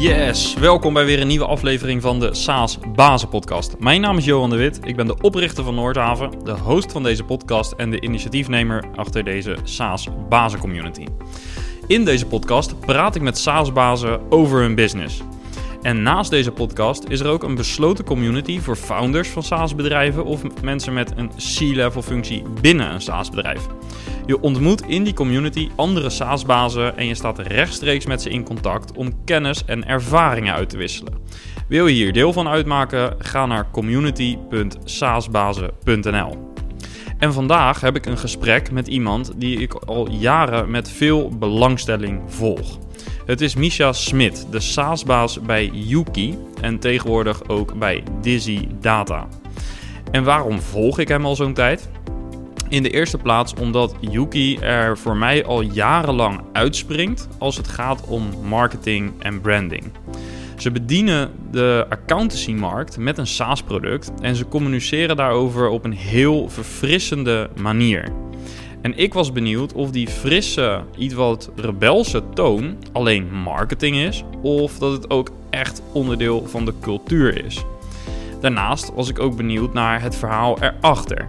Yes, welkom bij weer een nieuwe aflevering van de SaaS Bazen Podcast. Mijn naam is Johan de Wit, ik ben de oprichter van Noordhaven, de host van deze podcast en de initiatiefnemer achter deze SaaS Bazen Community. In deze podcast praat ik met SaaS bazen over hun business. En naast deze podcast is er ook een besloten community voor founders van SaaS-bedrijven of mensen met een C-level functie binnen een SaaS-bedrijf. Je ontmoet in die community andere SaaS-bazen en je staat rechtstreeks met ze in contact om kennis en ervaringen uit te wisselen. Wil je hier deel van uitmaken? Ga naar community.saasbazen.nl. En vandaag heb ik een gesprek met iemand die ik al jaren met veel belangstelling volg. Het is Micha Smit, de SaaS-baas bij Yuki en tegenwoordig ook bij Dizzy Data. En waarom volg ik hem al zo'n tijd? In de eerste plaats omdat Yuki er voor mij al jarenlang uitspringt als het gaat om marketing en branding. Ze bedienen de accountancy-markt met een SaaS-product en ze communiceren daarover op een heel verfrissende manier. En ik was benieuwd of die frisse, iets wat rebelse toon alleen marketing is, of dat het ook echt onderdeel van de cultuur is. Daarnaast was ik ook benieuwd naar het verhaal erachter.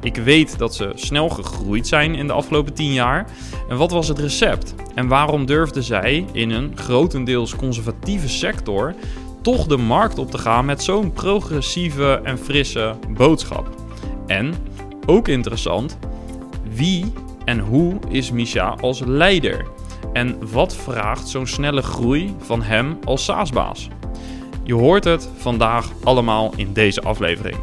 Ik weet dat ze snel gegroeid zijn in de afgelopen 10 jaar. En wat was het recept? En waarom durfden zij in een grotendeels conservatieve sector toch de markt op te gaan met zo'n progressieve en frisse boodschap? En, ook interessant, wie en hoe is Micha als leider? En wat vraagt zo'n snelle groei van hem als SaaS-baas? Je hoort het vandaag allemaal in deze aflevering.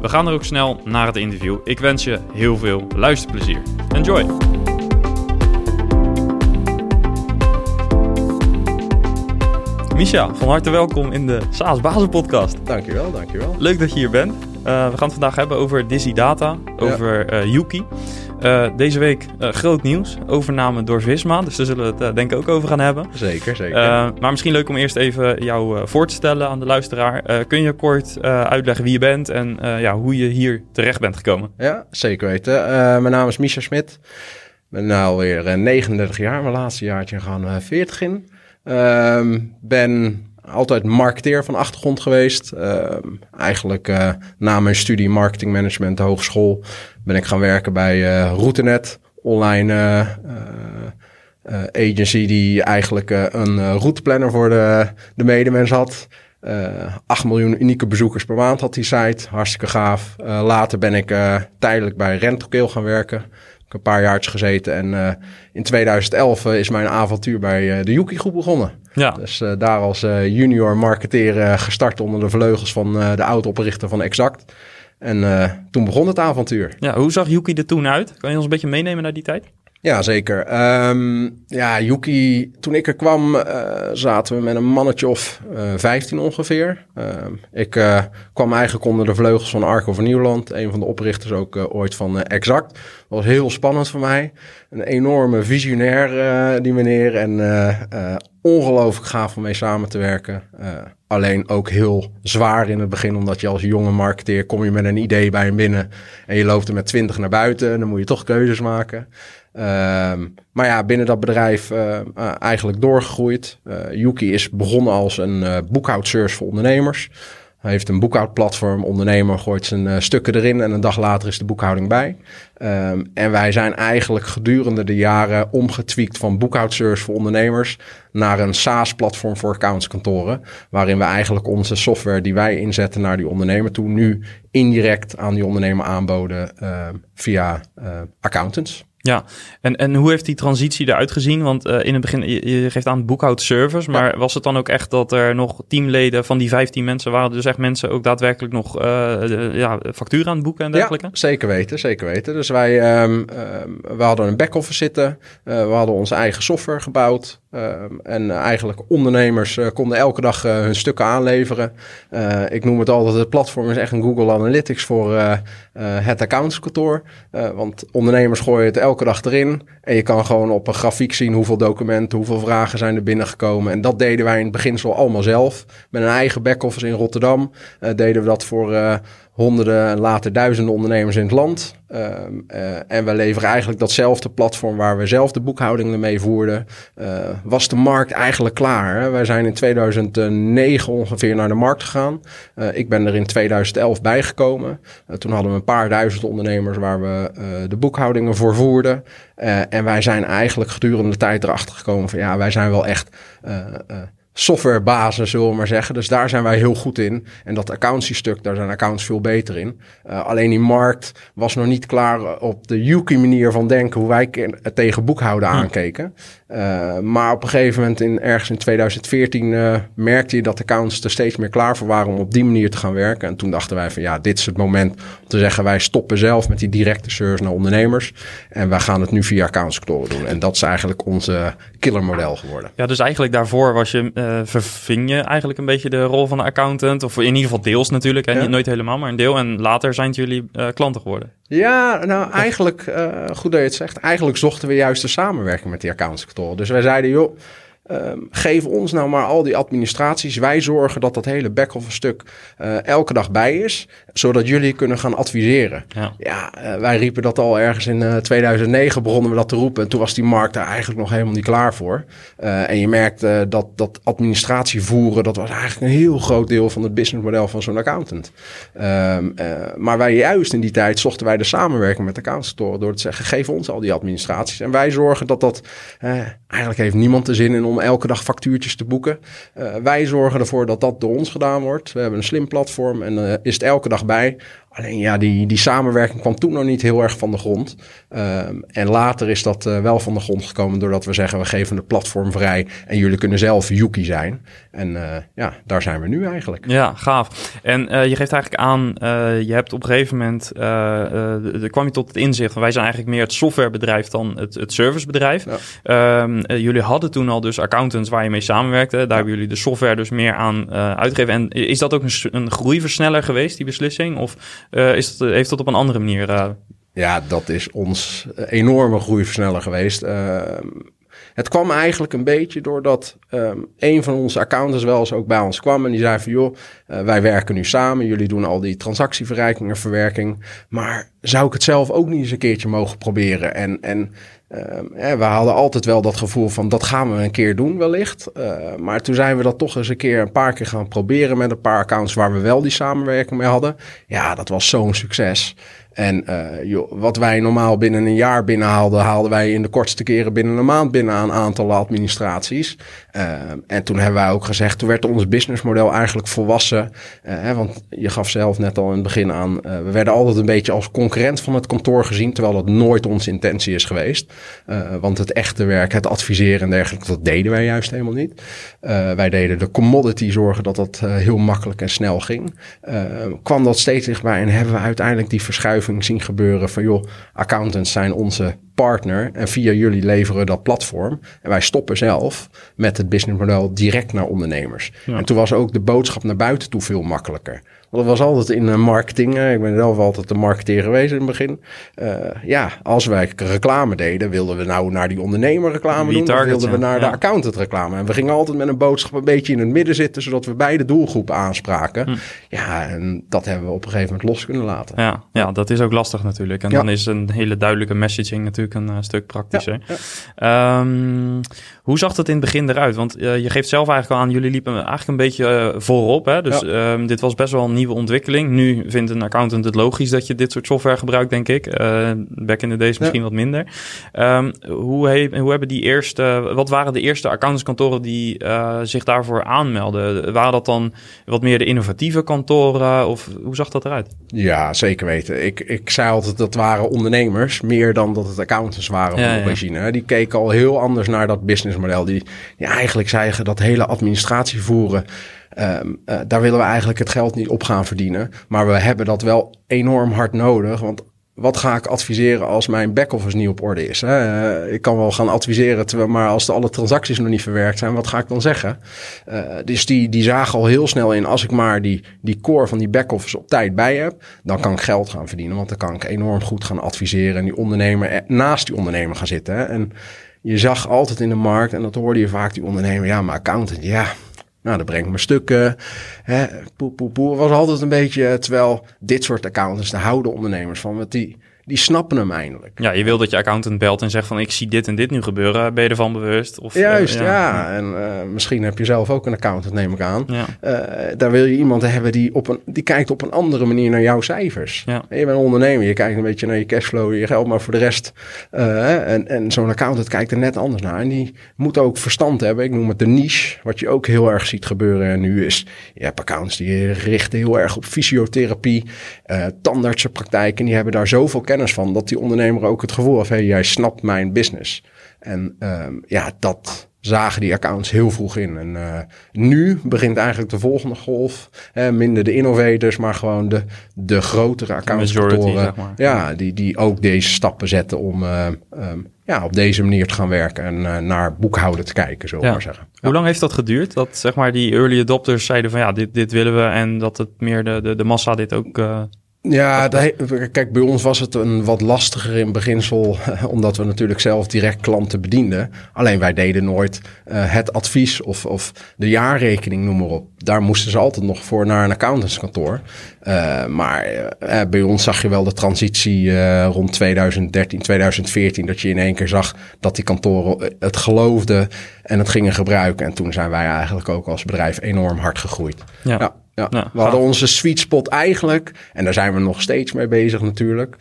We gaan er ook snel naar het interview. Ik wens je heel veel luisterplezier. Enjoy! Micha, van harte welkom in de SaaS Bazen Podcast. Dankjewel, dankjewel. Leuk dat je hier bent. We gaan het vandaag hebben over Dizzy Data, over Yuki. Deze week groot nieuws, overname door Visma, dus daar zullen we het denk ik ook over gaan hebben. Zeker, zeker. Maar misschien leuk om eerst even jou voor te stellen aan de luisteraar. Kun je kort uitleggen wie je bent en hoe je hier terecht bent gekomen? Ja, zeker weten. Mijn naam is Micha Smit. Ik ben nu alweer 39 jaar, mijn laatste jaartje gaan 40 in. Ben altijd marketeer van achtergrond geweest. Na mijn studie marketing management de hogeschool ben ik gaan werken bij Routenet, online agency die eigenlijk een routeplanner voor de medemens had. 8 miljoen unieke bezoekers per maand had die site. Hartstikke gaaf. Later ben ik tijdelijk bij Rentokil gaan werken. Ik heb een paar jaartjes gezeten en in 2011 is mijn avontuur bij de Yuki groep begonnen. Ja. Dus daar als junior marketeer gestart onder de vleugels van de oud-oprichter van Exact. En toen begon het avontuur. Ja, hoe zag Yuki er toen uit? Kan je ons een beetje meenemen naar die tijd? Ja, zeker. Yuki, toen ik er kwam, zaten we met een mannetje of 15 ongeveer. Ik kwam eigenlijk onder de vleugels van Arco van Nieuwland. Een van de oprichters ook ooit van Exact. Was heel spannend voor mij. Een enorme visionair die meneer. En ongelooflijk gaaf om mee samen te werken. Alleen ook heel zwaar in het begin, omdat je als jonge marketeer kom je met een idee bij hem binnen en je loopt er met 20 naar buiten en dan moet je toch keuzes maken. Binnen dat bedrijf eigenlijk doorgegroeid. Yuki is begonnen als een boekhoudservice voor ondernemers. Hij heeft een boekhoudplatform, ondernemer gooit zijn stukken erin en een dag later is de boekhouding bij. En wij zijn eigenlijk gedurende de jaren omgetweekt van boekhoudservice voor ondernemers naar een SaaS-platform voor accountskantoren, waarin we eigenlijk onze software die wij inzetten naar die ondernemer toe nu indirect aan die ondernemer aanboden via accountants. Ja, en hoe heeft die transitie eruit gezien? Want in het begin, je geeft aan boekhoudservice, maar was het dan ook echt dat er nog teamleden van die 15 mensen waren, dus echt mensen ook daadwerkelijk nog facturen aan het boeken en dergelijke? Ja, zeker weten, zeker weten. Dus wij we hadden een back-office zitten, we hadden onze eigen software gebouwd. Eigenlijk ondernemers konden elke dag hun stukken aanleveren. Ik noem het altijd, het platform is echt een Google Analytics voor het accountskantoor. Want ondernemers gooien het elke dag erin. En je kan gewoon op een grafiek zien hoeveel documenten, hoeveel vragen zijn er binnengekomen. En dat deden wij in het beginsel allemaal zelf. Met een eigen back-office in Rotterdam deden we dat voor honderden, later duizenden ondernemers in het land. En wij leveren eigenlijk datzelfde platform waar we zelf de boekhouding mee voerden. Was de markt eigenlijk klaar? Hè? Wij zijn in 2009 ongeveer naar de markt gegaan. Ik ben er in 2011 bijgekomen. Toen hadden we een paar duizend ondernemers waar we de boekhoudingen voor voerden. En wij zijn eigenlijk gedurende de tijd erachter gekomen van ja, wij zijn wel echt... softwarebasis, zullen we maar zeggen. Dus daar zijn wij heel goed in. En dat accountancy-stuk, daar zijn accounts veel beter in. Alleen die markt was nog niet klaar op de Yuki-manier van denken... hoe wij tegen boekhouden aankeken. Maar op een gegeven moment, ergens in 2014... merkte je dat accountants er steeds meer klaar voor waren... om op die manier te gaan werken. En toen dachten wij van ja, dit is het moment om te zeggen... wij stoppen zelf met die directe service naar ondernemers... en wij gaan het nu via accountskantoren doen. En dat is eigenlijk ons killermodel geworden. Ja, dus eigenlijk daarvoor was je... verving je eigenlijk een beetje de rol van de accountant? Of in ieder geval deels natuurlijk. En nooit helemaal, maar een deel. En later zijn het jullie klanten geworden. Ja, nou eigenlijk, goed dat je het zegt. Eigenlijk zochten we juist de samenwerking met die accountskantoor. Dus wij zeiden, joh, geef ons nou maar al die administraties. Wij zorgen dat dat hele back-office stuk elke dag bij is. Zodat jullie kunnen gaan adviseren. Ja, wij riepen dat al ergens in 2009 begonnen we dat te roepen. En toen was die markt daar eigenlijk nog helemaal niet klaar voor. En je merkt dat administratie voeren... dat was eigenlijk een heel groot deel van het businessmodel van zo'n accountant. Maar wij juist in die tijd zochten wij de samenwerking met de accountskantoren... door te zeggen, geef ons al die administraties. En wij zorgen dat... eigenlijk heeft niemand de zin in... om elke dag factuurtjes te boeken. Wij zorgen ervoor dat door ons gedaan wordt. We hebben een slim platform en is het elke dag bij. Alleen ja, die samenwerking kwam toen nog niet heel erg van de grond. En later is dat wel van de grond gekomen... doordat we zeggen, we geven het platform vrij... en jullie kunnen zelf Yuki zijn. En daar zijn we nu eigenlijk. Ja, gaaf. En je geeft eigenlijk aan... je hebt op een gegeven moment... kwam je tot het inzicht... wij zijn eigenlijk meer het softwarebedrijf dan het servicebedrijf. Ja. Jullie hadden toen al dus accountants waar je mee samenwerkte. Daar hebben jullie de software dus meer aan uitgegeven. En is dat ook een groeiversneller geweest, die beslissing? Of... heeft dat op een andere manier? Ja, dat is ons enorme groeiversneller geweest. Het kwam eigenlijk een beetje doordat een van onze accountants wel eens ook bij ons kwam. En die zei van joh, wij werken nu samen. Jullie doen al die transactieverrijkingen, verwerking. Maar zou ik het zelf ook niet eens een keertje mogen proberen? En we hadden altijd wel dat gevoel van dat gaan we een keer doen wellicht. Maar toen zijn we dat toch eens een paar keer gaan proberen met een paar accounts waar we wel die samenwerking mee hadden. Ja, dat was zo'n succes. En wat wij normaal binnen een jaar binnenhaalden... haalden wij in de kortste keren binnen een maand binnen aan een aantal administraties. En toen hebben wij ook gezegd... toen werd ons businessmodel eigenlijk volwassen. Want je gaf zelf net al in het begin aan... we werden altijd een beetje als concurrent van het kantoor gezien... terwijl dat nooit onze intentie is geweest. Want het echte werk, het adviseren en dergelijke... dat deden wij juist helemaal niet. Wij deden de commodity zorgen dat dat heel makkelijk en snel ging. Kwam dat steeds dichtbij en hebben we uiteindelijk die verschuiving... zien gebeuren van joh, accountants zijn onze partner en via jullie leveren we dat platform en wij stoppen zelf met het businessmodel direct naar ondernemers. Ja. En toen was ook de boodschap naar buiten toe veel makkelijker. Want dat was altijd in marketing. Ik ben zelf altijd de marketeer geweest in het begin. Als wij reclame deden, wilden we nou naar die ondernemer reclame doen. Dan wilden we naar de accountant reclame. En we gingen altijd met een boodschap een beetje in het midden zitten, zodat we beide doelgroepen aanspraken. Ja, en dat hebben we op een gegeven moment los kunnen laten. Ja, dat is ook lastig natuurlijk. En dan is een hele duidelijke messaging natuurlijk een stuk praktischer. Ja. Hoe zag dat in het begin eruit? Want je geeft zelf eigenlijk al aan, jullie liepen eigenlijk een beetje voorop. Hè? Dus dit was best wel een nieuwe ontwikkeling. Nu vindt een accountant het logisch dat je dit soort software gebruikt, denk ik. Back in the days misschien wat minder. Hoe hebben die eerste... Wat waren de eerste accountantskantoren die zich daarvoor aanmelden? Waren dat dan wat meer de innovatieve kantoren? Of hoe zag dat eruit? Ja, zeker weten. Ik zei altijd dat waren ondernemers, meer dan dat het accountants waren van origine. Ja. Die keken al heel anders naar dat businessmodel. Die eigenlijk zeiden dat hele administratie voeren... daar willen we eigenlijk het geld niet op gaan verdienen. Maar we hebben dat wel enorm hard nodig. Want wat ga ik adviseren als mijn back-office niet op orde is? Hè? Ik kan wel gaan adviseren, maar als alle transacties nog niet verwerkt zijn... wat ga ik dan zeggen? Dus die zagen al heel snel in... als ik maar die core van die back-office op tijd bij heb... dan kan ik geld gaan verdienen. Want dan kan ik enorm goed gaan adviseren... en die ondernemer naast die ondernemer gaan zitten. Hè? En je zag altijd in de markt... en dat hoorde je vaak die ondernemer... ja, maar accountant, ja... Nou, dan breng ik mijn stukken. Was altijd een beetje... Terwijl dit soort accountants, daar houden ondernemers van. Want die snappen hem eindelijk. Ja, je wil dat je accountant belt en zegt van... ik zie dit en dit nu gebeuren. Ben je ervan bewust? Of, juist, ja. En misschien heb je zelf ook een accountant, neem ik aan. Ja. Daar wil je iemand hebben die kijkt op een andere manier naar jouw cijfers. Ja. Je bent een ondernemer. Je kijkt een beetje naar je cashflow, je geld. Maar voor de rest... En zo'n accountant kijkt er net anders naar. En die moet ook verstand hebben. Ik noem het de niche. Wat je ook heel erg ziet gebeuren. En nu is... Je hebt accounts die richten heel erg op fysiotherapie. Tandartsenpraktijken. Die hebben daar zoveel kennis van, dat die ondernemer ook het gevoel heeft, hey, jij snapt mijn business. En dat zagen die accounts heel vroeg in. En nu begint eigenlijk de volgende golf. Minder de innovators, maar gewoon de grotere accountskantoren. Zeg maar. Ja, die ook deze stappen zetten om op deze manier te gaan werken en naar boekhouden te kijken, zullen we maar zeggen. Ja. Hoe lang heeft dat geduurd? Dat zeg maar die early adopters zeiden van ja, dit willen we en dat het meer de massa dit ook... Ja, kijk, bij ons was het een wat lastiger in beginsel, omdat we natuurlijk zelf direct klanten bedienden. Alleen wij deden nooit het advies of de jaarrekening, noem maar op. Daar moesten ze altijd nog voor naar een accountantskantoor. Maar bij ons zag je wel de transitie rond 2013, 2014, dat je in één keer zag dat die kantoren het geloofden en het gingen gebruiken. En toen zijn wij eigenlijk ook als bedrijf enorm hard gegroeid. Ja. We hadden onze sweet spot eigenlijk, en daar zijn we nog steeds mee bezig natuurlijk,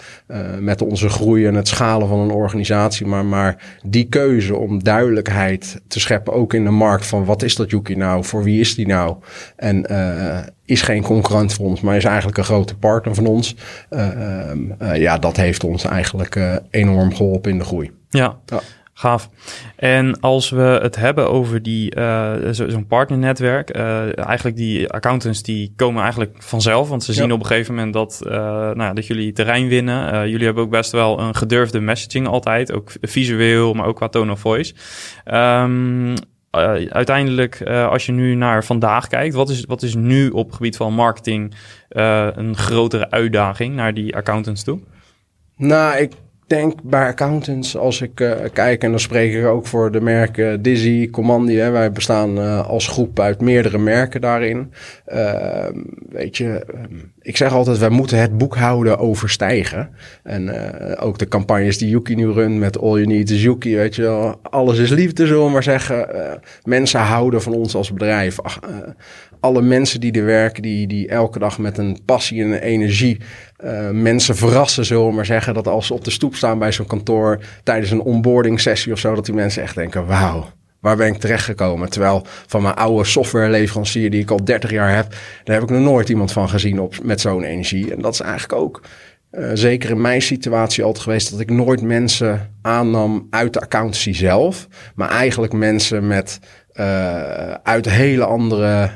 met onze groei en het schalen van een organisatie. Maar die keuze om duidelijkheid te scheppen, ook in de markt van wat is dat Yuki nou, voor wie is die nou? En is geen concurrent voor ons, maar is eigenlijk een grote partner van ons. Dat heeft ons eigenlijk enorm geholpen in de groei. Ja. Gaaf. En als we het hebben over zo'n partnernetwerk, eigenlijk die accountants die komen eigenlijk vanzelf, want ze zien op een gegeven moment dat jullie terrein winnen. Jullie hebben ook best wel een gedurfde messaging altijd, ook visueel, maar ook qua tone of voice. Uiteindelijk, als je nu naar vandaag kijkt, wat is nu op het gebied van marketing een grotere uitdaging naar die accountants toe? Nou, Ik denk bij accountants, als ik kijk, en dan spreek ik ook voor de merken Dizzy, Commandy. Wij bestaan als groep uit meerdere merken daarin. Ik zeg altijd, wij moeten het boekhouden overstijgen. En ook de campagnes die Yuki nu runt met All You Need is Yuki, weet je wel. Alles is liefde, zullen we maar zeggen. Mensen houden van ons als bedrijf. Alle mensen die er werken, die elke dag met een passie en een energie mensen verrassen, zullen we maar zeggen. Dat als ze op de stoep staan bij zo'n kantoor tijdens een onboarding sessie of zo, dat die mensen echt denken, wauw, waar ben ik terechtgekomen? Terwijl van mijn oude softwareleverancier die ik al 30 jaar heb, daar heb ik nog nooit iemand van gezien met zo'n energie. En dat is eigenlijk ook zeker in mijn situatie altijd geweest, dat ik nooit mensen aannam uit de accountancy zelf, maar eigenlijk mensen met uit hele andere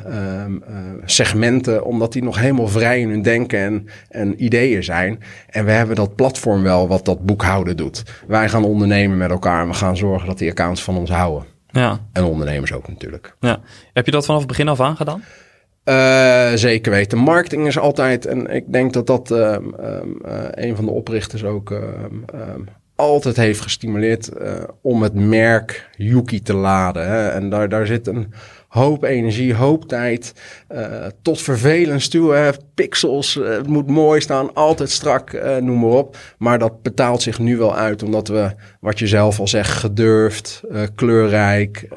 segmenten, omdat die nog helemaal vrij in hun denken en ideeën zijn. En we hebben dat platform wel wat dat boekhouden doet. Wij gaan ondernemen met elkaar en we gaan zorgen dat die accounts van ons houden. Ja. En ondernemers ook natuurlijk. Ja. Heb je dat vanaf het begin af aan gedaan? Zeker weten. Marketing is altijd, en ik denk dat een van de oprichters ook altijd heeft gestimuleerd om het merk Yuki te laden. Hè? En daar zit een hoop energie, hoop tijd, tot vervelend toe. Hè? Pixels, het moet mooi staan, altijd strak, noem maar op. Maar dat betaalt zich nu wel uit, omdat we, wat je zelf al zegt, gedurfd, kleurrijk.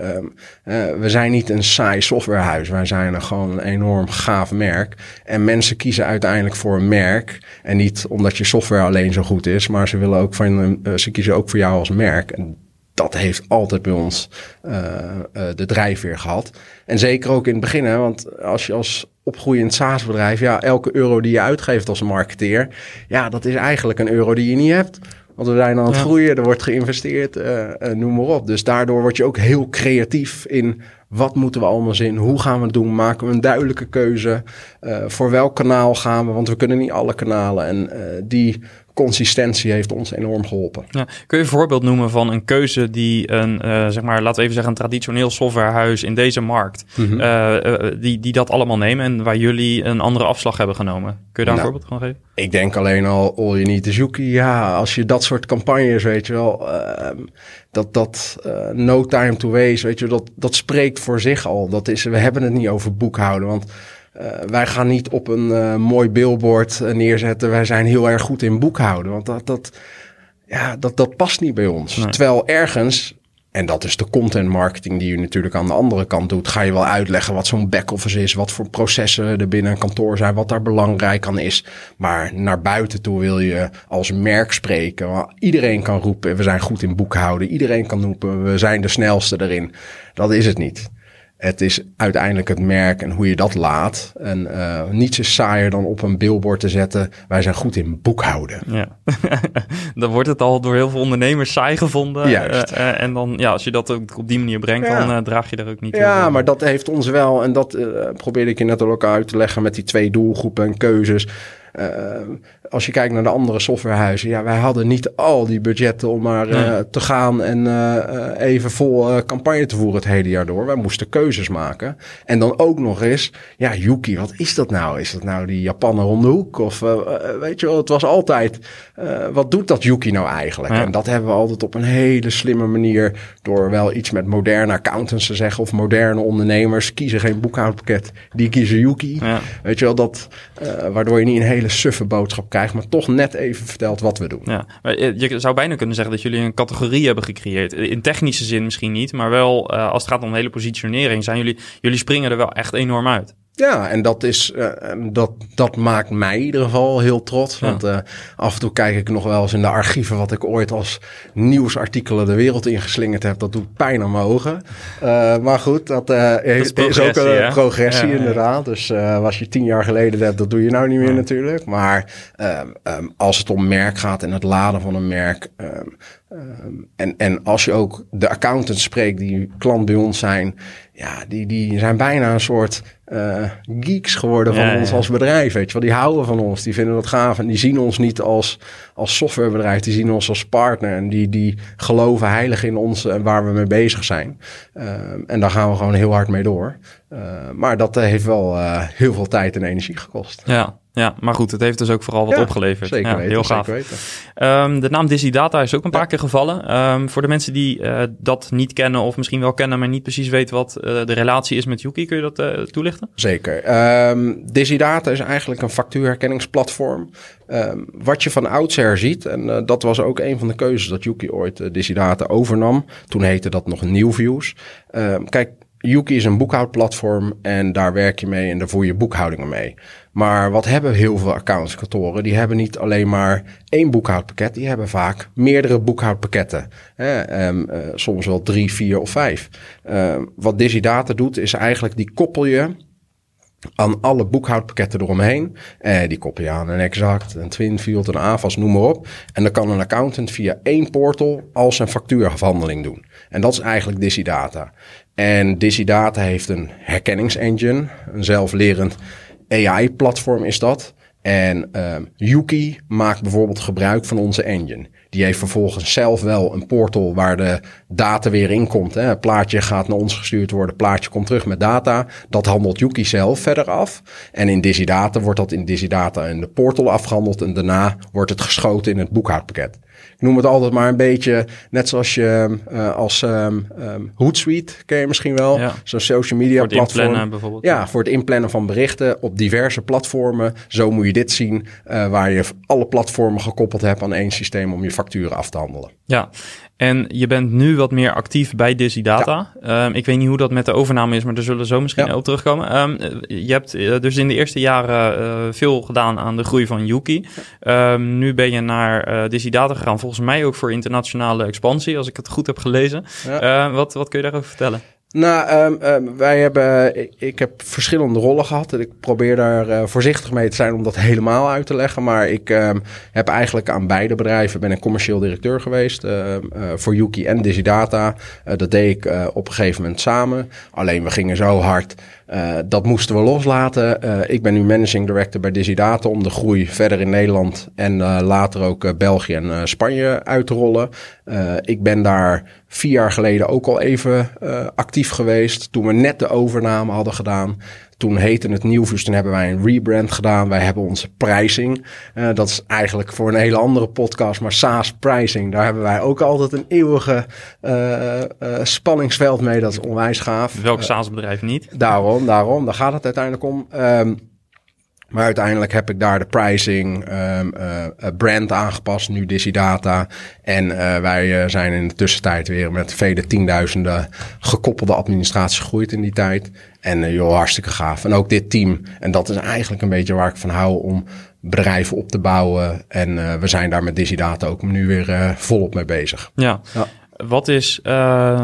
We zijn niet een saai softwarehuis. Wij zijn gewoon een enorm gaaf merk. En mensen kiezen uiteindelijk voor een merk. En niet omdat je software alleen zo goed is, maar ze willen ook ze kiezen ook voor jou als merk. En dat heeft altijd bij ons de drijfveer gehad. En zeker ook in het begin, hè, want als je als opgroeiend SaaS-bedrijf, elke euro die je uitgeeft als marketeer, dat is eigenlijk een euro die je niet hebt. Want we zijn aan het groeien, er wordt geïnvesteerd, noem maar op. Dus daardoor word je ook heel creatief in wat moeten we allemaal zien, hoe gaan we het doen, maken we een duidelijke keuze, voor welk kanaal gaan we, want we kunnen niet alle kanalen en die consistentie heeft ons enorm geholpen. Ja. Kun je een voorbeeld noemen van een keuze die een traditioneel softwarehuis in deze markt, mm-hmm. die dat allemaal nemen en waar jullie een andere afslag hebben genomen? Kun je daar een voorbeeld van geven? Ik denk alleen al all you need is Yuki. Ja, als je dat soort campagnes, weet je wel, no time to waste, weet je, dat spreekt voor zich al. Dat is, we hebben het niet over boekhouden, want wij gaan niet op een mooi billboard neerzetten. Wij zijn heel erg goed in boekhouden. Want dat past niet bij ons. Nee. Terwijl ergens, en dat is de content marketing die je natuurlijk aan de andere kant doet, ga je wel uitleggen wat zo'n back-office is, wat voor processen er binnen een kantoor zijn, wat daar belangrijk aan is. Maar naar buiten toe wil je als merk spreken. Want iedereen kan roepen, we zijn goed in boekhouden. Iedereen kan roepen, we zijn de snelste erin. Dat is het niet. Het is uiteindelijk het merk en hoe je dat laat. En niets is saaier dan op een billboard te zetten, wij zijn goed in boekhouden. Ja. Dan wordt het al door heel veel ondernemers saai gevonden. Juist. En dan, ja, als je dat ook op die manier brengt, dan draag je daar ook niet in. Ja, maar dat heeft ons wel, en dat probeerde ik je net ook uit te leggen met die twee doelgroepen en keuzes. Als je kijkt naar de andere softwarehuizen, ja, wij hadden niet al die budgetten om maar te gaan en even vol campagne te voeren het hele jaar door. Wij moesten keuzes maken. En dan ook nog eens, ja, Yuki, wat is dat nou? Is dat nou die Japaner om de hoek? Of weet je wel, het was altijd, wat doet dat Yuki nou eigenlijk? Ja. En dat hebben we altijd op een hele slimme manier door wel iets met moderne accountants te zeggen of moderne ondernemers kiezen geen boekhoudpakket, die kiezen Yuki. Ja. Weet je wel, dat waardoor je niet een hele suffe boodschap krijgt, maar toch net even vertelt wat we doen. Ja, maar je zou bijna kunnen zeggen dat jullie een categorie hebben gecreëerd. In technische zin misschien niet, maar wel als het gaat om hele positionering, zijn jullie springen er wel echt enorm uit. Ja, en dat is dat maakt mij in ieder geval heel trots. Want af en toe kijk ik nog wel eens in de archieven wat ik ooit als nieuwsartikelen de wereld ingeslingerd heb. Dat doet pijn aan mijn ogen. Maar goed, dat is ook een progressie inderdaad. Dus wat je 10 jaar geleden deed, dat doe je nou niet meer natuurlijk. Maar als het om merk gaat en het laden van een merk. En als je ook de accountants spreekt die klant bij ons zijn, ja, die zijn bijna een soort geeks geworden van ons als bedrijf, weet je wel. Die houden van ons, die vinden dat gaaf en die zien ons niet als softwarebedrijf, die zien ons als partner en die geloven heilig in ons en waar we mee bezig zijn. En daar gaan we gewoon heel hard mee door. Maar dat heeft wel heel veel tijd en energie gekost. Ja. Ja, maar goed, het heeft dus ook vooral wat opgeleverd. Zeker weten, heel gaaf. Zeker weten. De naam Dizzy Data is ook een paar keer gevallen. Voor de mensen die dat niet kennen of misschien wel kennen, maar niet precies weten wat de relatie is met Yuki, kun je dat toelichten? Zeker. Dizzy Data is eigenlijk een factuurherkenningsplatform. Wat je van oudsher ziet, en dat was ook een van de keuzes dat Yuki ooit Dizzy Data overnam. Toen heette dat nog New Views. Kijk, Yuki is een boekhoudplatform en daar werk je mee en daar voer je boekhoudingen mee. Maar wat hebben heel veel accountantskantoren? Die hebben niet alleen maar één boekhoudpakket. Die hebben vaak meerdere boekhoudpakketten. Soms wel 3, 4 of 5. Wat Dizzy Data doet, is eigenlijk die koppel je aan alle boekhoudpakketten eromheen. Die koppel je aan een Exact, een Twinfield, een Avas, noem maar op. En dan kan een accountant via één portal al zijn factuurafhandeling doen. En dat is eigenlijk Dizzy Data. En Dizzy Data heeft een herkenningsengine, een zelflerend AI-platform is dat. En Yuki maakt bijvoorbeeld gebruik van onze engine. Die heeft vervolgens zelf wel een portal waar de data weer in komt. Hè. Het plaatje gaat naar ons gestuurd worden. Het plaatje komt terug met data. Dat handelt Yuki zelf verder af. En in Dizzy Data wordt dat in Dizzy Data in de portal afgehandeld. En daarna wordt het geschoten in het boekhoudpakket. Ik noem het altijd maar een beetje, net zoals je Hootsuite, ken je misschien wel. Ja. Zo'n social media platform. Voor het inplannen bijvoorbeeld. Ja, voor het inplannen van berichten op diverse platformen. Zo moet je dit zien, waar je alle platformen gekoppeld hebt aan één systeem om je facturen af te handelen. Ja, en je bent nu wat meer actief bij Dizzy Data. Ja. Ik weet niet hoe dat met de overname is, maar daar zullen we zo misschien op terugkomen. Je hebt dus in de eerste jaren veel gedaan aan de groei van Yuki. Ja. Nu ben je naar Dizzy Data gegaan, volgens mij ook voor internationale expansie, als ik het goed heb gelezen. Ja. Wat kun je daarover vertellen? Nou, ik heb verschillende rollen gehad. En ik probeer daar voorzichtig mee te zijn om dat helemaal uit te leggen. Maar ik heb eigenlijk aan beide bedrijven... ben ik commercieel directeur geweest. Voor Yuki en Dizzy Data. Dat deed ik op een gegeven moment samen. Alleen we gingen zo hard. Dat moesten we loslaten. Ik ben nu managing director bij Dizzy Data... om de groei verder in Nederland... en later ook België en Spanje uit te rollen. Ik ben daar 4 jaar geleden ook al even actief geweest. Toen we net de overname hadden gedaan... Toen heette het New Views, toen hebben wij een rebrand gedaan. Wij hebben onze pricing. Dat is eigenlijk voor een hele andere podcast, maar SaaS pricing. Daar hebben wij ook altijd een eeuwige spanningsveld mee. Dat is onwijs gaaf. Welk SaaS bedrijf niet? Daarom. Daar gaat het uiteindelijk om. Maar uiteindelijk heb ik daar de pricing, brand aangepast, nu Dizzy Data. En wij zijn in de tussentijd weer met vele 10.000 gekoppelde administraties gegroeid in die tijd. En joh, hartstikke gaaf. En ook dit team. En dat is eigenlijk een beetje waar ik van hou om bedrijven op te bouwen. En we zijn daar met Dizzy Data ook nu weer volop mee bezig. Ja. Wat is,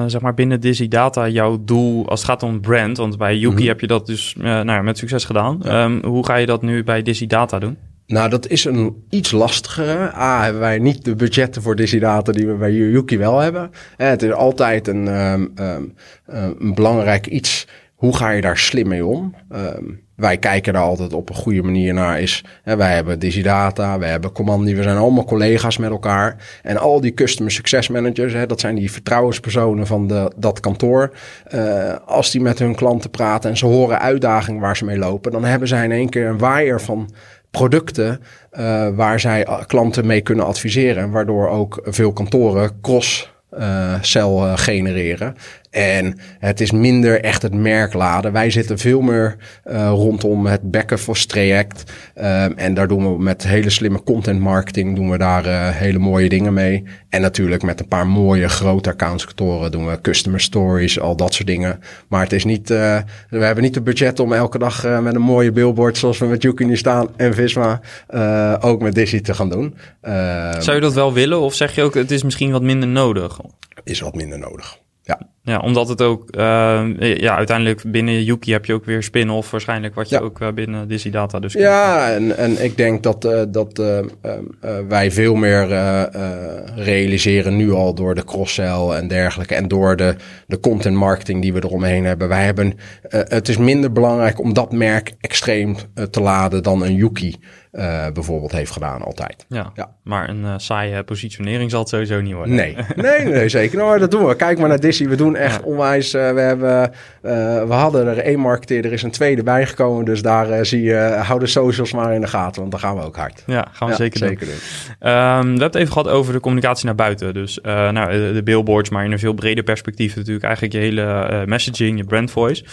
zeg maar, binnen Dizzy Data jouw doel als het gaat om brand? Want bij Yuki heb je dat dus met succes gedaan. Ja. Hoe ga je dat nu bij Dizzy Data doen? Nou, dat is een iets lastigere. Hebben wij niet de budgetten voor Dizzy Data die we bij Yuki wel hebben. En het is altijd een belangrijk iets. Hoe ga je daar slim mee om? Wij kijken daar altijd op een goede manier naar. Wij hebben Dizzy Data, wij hebben Commandy, we zijn allemaal collega's met elkaar. En al die customer success managers, dat zijn die vertrouwenspersonen van dat kantoor. Als die met hun klanten praten en ze horen uitdagingen waar ze mee lopen... dan hebben zij in één keer een waaier van producten... waar zij klanten mee kunnen adviseren. Waardoor ook veel kantoren cross-sell genereren. En het is minder echt het merk laden. Wij zitten veel meer rondom het back-office traject. En daar doen we met hele slimme content marketing doen we daar hele mooie dingen mee. En natuurlijk met een paar mooie grote accountskantoren doen we customer stories, al dat soort dingen. Maar het is niet, we hebben niet het budget om elke dag met een mooie billboard zoals we met Yuki nu staan en Visma ook met Dizzy te gaan doen. Zou je dat wel willen of zeg je ook het is misschien wat minder nodig? Het is wat minder nodig. Ja, omdat het ook... uiteindelijk binnen Yuki heb je ook weer spin-off waarschijnlijk... wat je ook binnen Dizzy Data dus... en ik denk dat wij veel meer realiseren nu al... door de cross-sell en dergelijke... en door de content marketing die we eromheen hebben. Wij hebben het is minder belangrijk om dat merk extreem te laden... dan een Yuki bijvoorbeeld heeft gedaan altijd. Ja. Maar een saaie positionering zal het sowieso niet worden. Nee, zeker. Nou, dat doen we. Kijk maar naar Dizzy. We doen echt onwijs. We hadden er 1 marketeer, er is een 2e bijgekomen. Dus daar zie je, hou de socials maar in de gaten, want daar gaan we ook hard. Ja, gaan we zeker doen. We hebben het even gehad over de communicatie naar buiten. Dus de billboards, maar in een veel breder perspectief natuurlijk. Eigenlijk je hele messaging, je brand voice.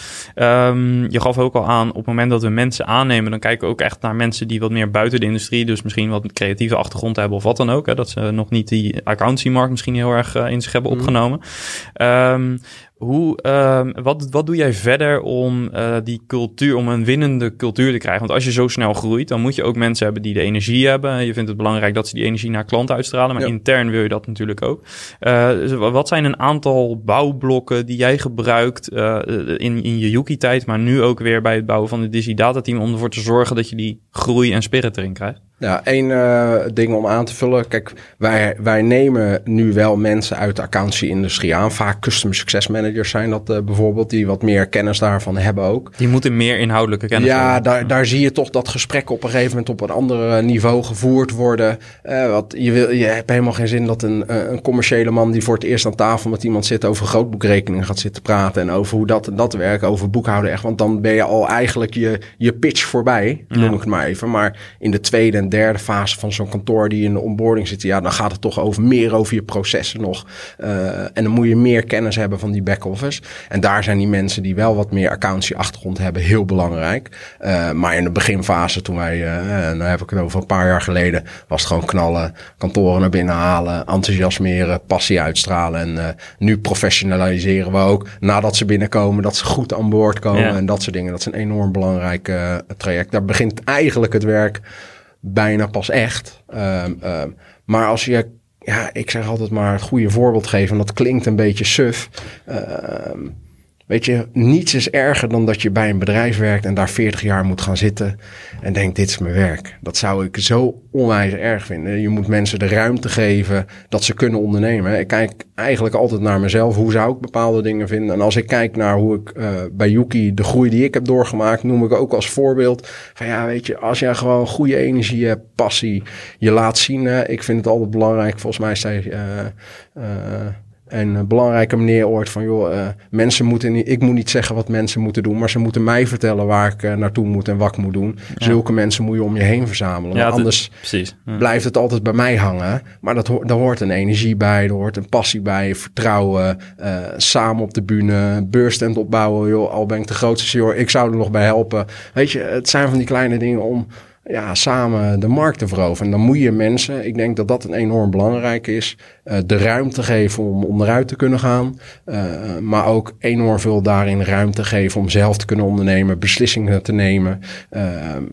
Je gaf ook al aan, op het moment dat we mensen aannemen, dan kijken we ook echt naar mensen die wat meer buiten de industrie, dus misschien wat creatieve achtergrond hebben of wat dan ook. Hè, dat ze nog niet die accountancymarkt misschien heel erg in zich hebben opgenomen. Wat doe jij verder om om een winnende cultuur te krijgen? Want als je zo snel groeit, dan moet je ook mensen hebben die de energie hebben. Je vindt het belangrijk dat ze die energie naar klanten uitstralen, maar intern wil je dat natuurlijk ook. Wat zijn een aantal bouwblokken die jij gebruikt in je Yuki-tijd, maar nu ook weer bij het bouwen van het Dizzy Data Team, om ervoor te zorgen dat je die groei en spirit erin krijgt? Ja, 1 ding om aan te vullen. Kijk, wij nemen nu wel mensen uit de accountancy-industrie aan. Vaak customer success managers zijn dat bijvoorbeeld, die wat meer kennis daarvan hebben ook. Die moeten meer inhoudelijke kennis hebben. Daar zie je toch dat gesprekken op een gegeven moment op een ander niveau gevoerd worden. Je hebt helemaal geen zin dat een commerciële man die voor het eerst aan tafel met iemand zit over grootboekrekening gaat zitten praten en over hoe dat en dat werkt, over boekhouden echt. Want dan ben je al eigenlijk je pitch voorbij, noem ik het maar even. Maar in de tweede en derde fase van zo'n kantoor die in de onboarding zit, dan gaat het toch meer over je processen nog. En dan moet je meer kennis hebben van die back-office. En daar zijn die mensen die wel wat meer accountancy-achtergrond hebben heel belangrijk. Maar in de beginfase, toen wij, nou heb ik het over een paar jaar geleden, was het gewoon knallen, kantoren naar binnen halen, enthousiasmeren, passie uitstralen. En nu professionaliseren we ook, nadat ze binnenkomen, dat ze goed aan boord komen en dat soort dingen. Dat is een enorm belangrijk traject. Daar begint eigenlijk het werk bijna pas echt. Maar als je, ik zeg altijd maar het goede voorbeeld geven. En dat klinkt een beetje suf. Weet je, niets is erger dan dat je bij een bedrijf werkt en daar 40 jaar moet gaan zitten en denkt, dit is mijn werk. Dat zou ik zo onwijs erg vinden. Je moet mensen de ruimte geven dat ze kunnen ondernemen. Ik kijk eigenlijk altijd naar mezelf. Hoe zou ik bepaalde dingen vinden? En als ik kijk naar hoe ik bij Yuki de groei die ik heb doorgemaakt, noem ik ook als voorbeeld van ja, weet je, als jij gewoon goede energie hebt, passie, je laat zien. Ik vind het altijd belangrijk. Volgens mij zei en een belangrijke meneer ooit van, joh, mensen moeten niet, ik moet niet zeggen wat mensen moeten doen, maar ze moeten mij vertellen waar ik naartoe moet en wat ik moet doen. Ja. Zulke mensen moet je om je heen verzamelen. Ja, anders blijft het altijd bij mij hangen. Maar daar hoort een energie bij, er hoort een passie bij, vertrouwen, samen op de bühne, beursstand opbouwen. Joh, al ben ik de grootste, joh, ik zou er nog bij helpen. Weet je, het zijn van die kleine dingen om ja, samen de markt te veroveren. En dan moet je mensen, ik denk dat dat een enorm belangrijk is, de ruimte geven om onderuit te kunnen gaan. Maar ook enorm veel daarin ruimte geven om zelf te kunnen ondernemen, beslissingen te nemen.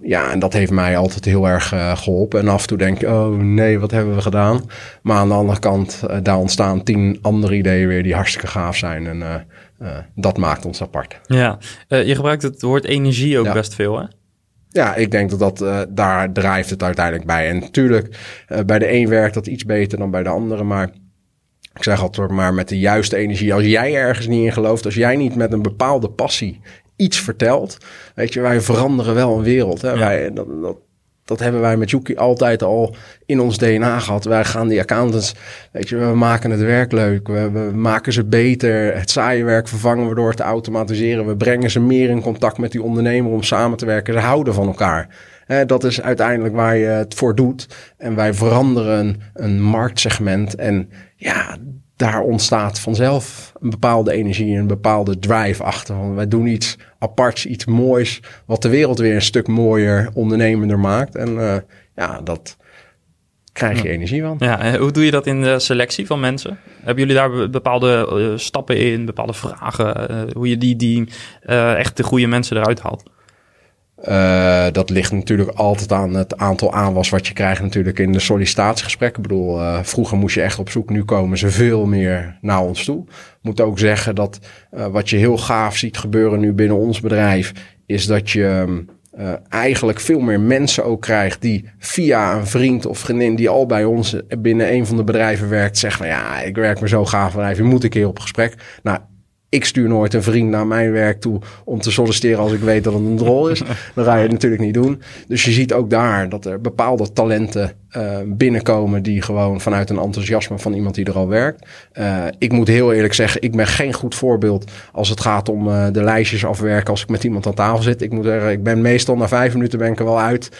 Ja, en dat heeft mij altijd heel erg geholpen. En af en toe denk ik, oh nee, wat hebben we gedaan? Maar aan de andere kant, daar ontstaan 10 andere ideeën weer die hartstikke gaaf zijn. En dat maakt ons apart. Ja, je gebruikt het woord energie ook best veel, hè? Ja, ik denk dat daar drijft het uiteindelijk bij. En natuurlijk, bij de een werkt dat iets beter dan bij de andere. Maar ik zeg altijd maar met de juiste energie. Als jij ergens niet in gelooft, als jij niet met een bepaalde passie iets vertelt. Weet je, wij veranderen wel een wereld. Hè? Ja. Dat hebben wij met Yuki altijd al in ons DNA gehad. Wij gaan die accountants, weet je, we maken het werk leuk. We maken ze beter. Het saaie werk vervangen we door te automatiseren. We brengen ze meer in contact met die ondernemer om samen te werken. Ze houden van elkaar. Dat is uiteindelijk waar je het voor doet. En wij veranderen een marktsegment. En ja, daar ontstaat vanzelf een bepaalde energie, een bepaalde drive achter. Want wij doen iets aparts, iets moois, wat de wereld weer een stuk mooier, ondernemender maakt. En ja, dat krijg je energie van. Ja, en hoe doe je dat in de selectie van mensen? Hebben jullie daar bepaalde stappen in, bepaalde vragen? Hoe je die echt de goede mensen eruit haalt? Dat ligt natuurlijk altijd aan het aantal aanwas wat je krijgt natuurlijk in de sollicitatiegesprekken. Ik bedoel, vroeger moest je echt op zoek. Nu komen ze veel meer naar ons toe. Ik moet ook zeggen dat wat je heel gaaf ziet gebeuren nu binnen ons bedrijf, is dat je eigenlijk veel meer mensen ook krijgt die via een vriend of vriendin die al bij ons binnen een van de bedrijven werkt, zeggen van ja, ik werk maar zo gaaf bedrijf, je moet een keer op gesprek. Nou, ik stuur nooit een vriend naar mijn werk toe om te solliciteren als ik weet dat het een rol is. Dan ga je het natuurlijk niet doen. Dus je ziet ook daar dat er bepaalde talenten binnenkomen die gewoon vanuit een enthousiasme van iemand die er al werkt. Ik moet heel eerlijk zeggen, ik ben geen goed voorbeeld als het gaat om de lijstjes afwerken als ik met iemand aan tafel zit. Ik moet zeggen, ik ben meestal na 5 minuten ben ik er wel uit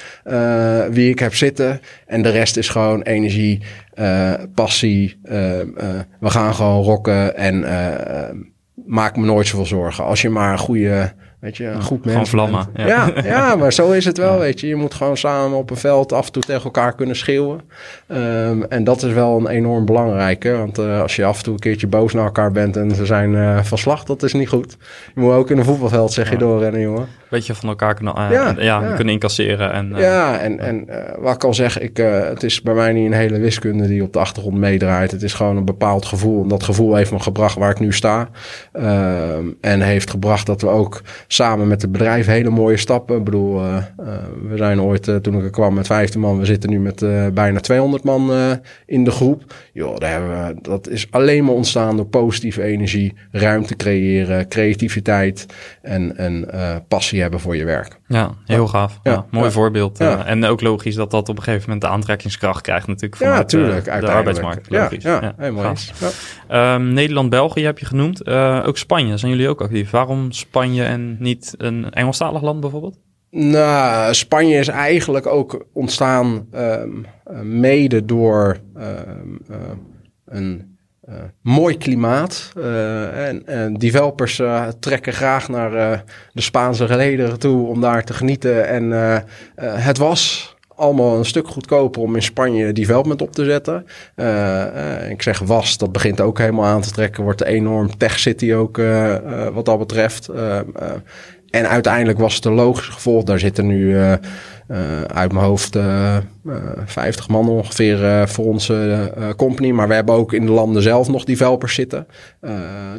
wie ik heb zitten. En de rest is gewoon energie, passie. We gaan gewoon rocken en maak me nooit zoveel zorgen. Als je maar een goede, weet je, een goed mens bent. Ja, maar zo is het wel, weet je. Je moet gewoon samen op een veld af en toe tegen elkaar kunnen schreeuwen. En dat is wel een enorm belangrijke. Want als je af en toe een keertje boos naar elkaar bent en ze zijn van slag, dat is niet goed. Je moet ook in een voetbalveld, zeg je, doorrennen, jongen. Beetje van elkaar kunnen, kunnen incasseren. Wat ik al zeg, het is bij mij niet een hele wiskunde die op de achtergrond meedraait. Het is gewoon een bepaald gevoel. En dat gevoel heeft me gebracht waar ik nu sta. En heeft gebracht dat we ook samen met het bedrijf hele mooie stappen. Ik bedoel, we zijn ooit, toen ik er kwam, met 15 man. We zitten nu met bijna 200 man in de groep. Joh, dat is alleen maar ontstaan door positieve energie, ruimte creëren, creativiteit en passie hebben voor je werk. Ja, heel gaaf. Ja, mooi voorbeeld. Ja. En ook logisch dat op een gegeven moment de aantrekkingskracht krijgt natuurlijk vanuit de arbeidsmarkt. Logisch. Ja, helemaal eens. Ja. Nederland-België heb je genoemd. Ook Spanje, zijn jullie ook actief? Waarom Spanje en niet een Engelstalig land bijvoorbeeld? Nou, Spanje is eigenlijk ook ontstaan mede door een mooi klimaat. En developers trekken graag naar de Spaanse gelederen toe om daar te genieten. En het was allemaal een stuk goedkoper om in Spanje development op te zetten. Ik zeg was, dat begint ook helemaal aan te trekken. Wordt een enorm tech city ook wat dat betreft. En uiteindelijk was het een logisch gevolg. Daar zitten nu uit mijn hoofd 50 man ongeveer voor onze company. Maar we hebben ook in de landen zelf nog developers zitten.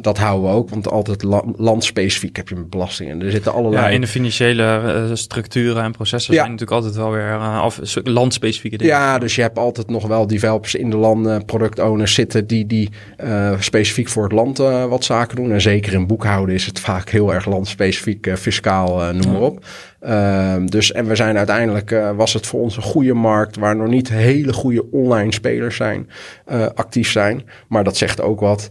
Dat houden we ook, want altijd landspecifiek heb je met belastingen. Er zitten allerlei... Ja, in de financiële structuren en processen zijn natuurlijk altijd wel weer landspecifieke dingen. Ja, dus je hebt altijd nog wel developers in de landen, product owners zitten die specifiek voor het land wat zaken doen. En zeker in boekhouden is het vaak heel erg landspecifiek, fiscaal, noem maar op. Dus en we zijn uiteindelijk, was het voor ons een goede markt waar nog niet hele goede online spelers zijn, actief zijn. Maar dat zegt ook wat.